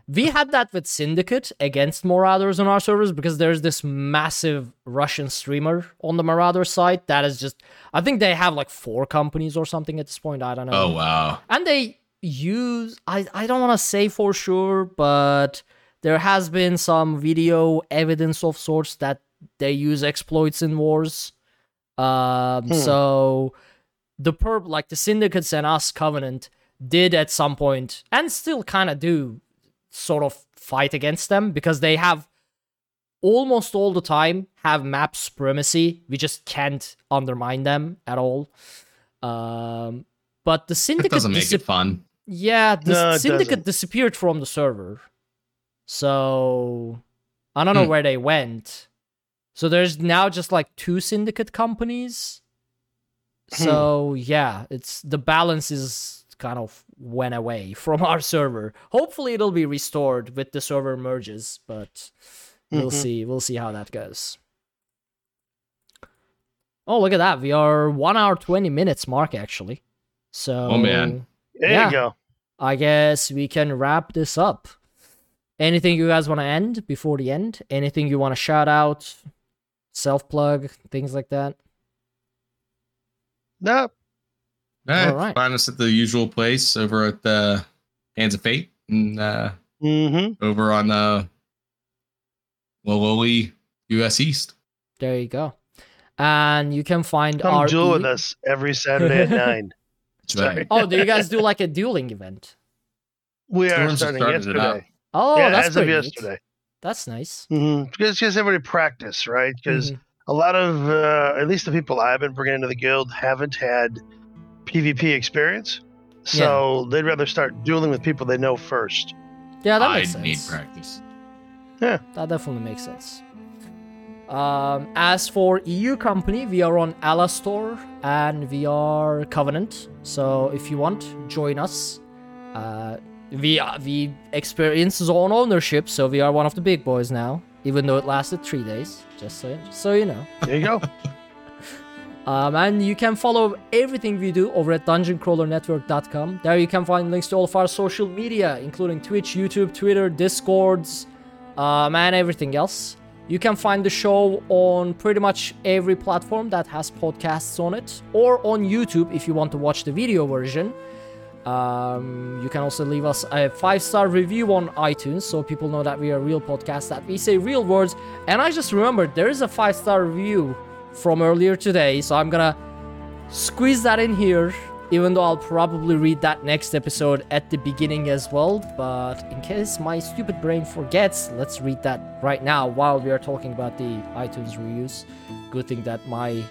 We had that with Syndicate against Marauders on our servers because there's this massive Russian streamer on the Marauder side that is just... I think they have like 4 companies or something at this point. I don't know. Oh, wow. And they use... I don't want to say for sure, but there has been some video evidence of sorts that they use exploits in wars. So the Syndicates and us, Covenant, did at some point, and still kind of do, sort of fight against them, because they have almost all the time have map supremacy. We just can't undermine them at all. But the Syndicate... That doesn't make it fun. Yeah, the Syndicate disappeared from the server. So I don't know where they went. So there's now just like 2 Syndicate companies. So yeah, it's the balance is kind of went away from our server. Hopefully it'll be restored with the server merges, but we'll see. We'll see how that goes. Oh, look at that. We are 1 hour, 20 minutes mark, actually. So, oh man, there you go. I guess we can wrap this up. Anything you guys want to end before the end? Anything you want to shout out, self-plug, things like that? Nope. All right. Find us at the usual place over at the Hands of Fate and over on Lowly US East. There you go. And you can find our duel with us every Saturday at 9. Sorry. Oh, do you guys do like a dueling event? We are starting yesterday. Oh, yeah, that's as of yesterday. That's nice. Because everybody practice, right? Because a lot of at least the people I've been bringing into the guild haven't had PvP experience, so they'd rather start dueling with people they know first. Yeah, that makes sense. I need practice. Yeah, that definitely makes sense. As for EU company, we are on Alastor and we are Covenant. So if you want, join us. We experience zone ownership, so we are one of the big boys now. Even though it lasted 3 days, just so you know. There you go. And you can follow everything we do over at dungeoncrawlernetwork.com. There you can find links to all of our social media, including Twitch, YouTube, Twitter, Discords, and everything else. You can find the show on pretty much every platform that has podcasts on it, or on YouTube if you want to watch the video version. You can also leave us a 5-star review on iTunes so people know that we are a real podcast, that we say real words. And I just remembered there is a 5-star review from earlier today, so I'm gonna squeeze that in here, even though I'll probably read that next episode at the beginning as well. But in case my stupid brain forgets, let's read that right now while we are talking about the iTunes reviews. Good thing that my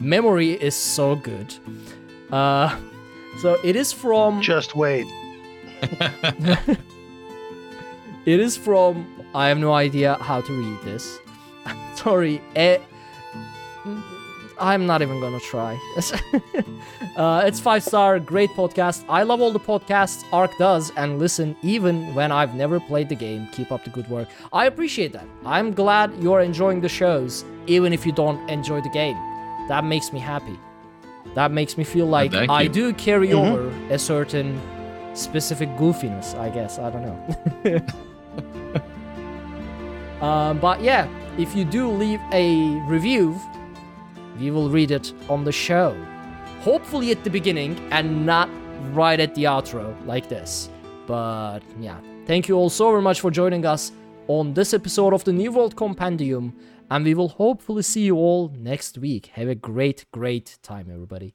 memory is so good. So it is from... Just wait. It is from... I have no idea how to read this. Sorry, I'm not even gonna try. It's 5-star, great podcast. I love all the podcasts Ark does and listen even when I've never played the game. Keep up the good work. I appreciate that. I'm glad you're enjoying the shows even if you don't enjoy the game. That makes me happy. That makes me feel like I do carry over a certain specific goofiness, I guess. I don't know. But yeah, if you do leave a review, We will read it on the show. Hopefully at the beginning and not right at the outro like this. But yeah, thank you all so very much for joining us on this episode of the New World Compendium. And we will hopefully see you all next week. Have a great, great time, everybody.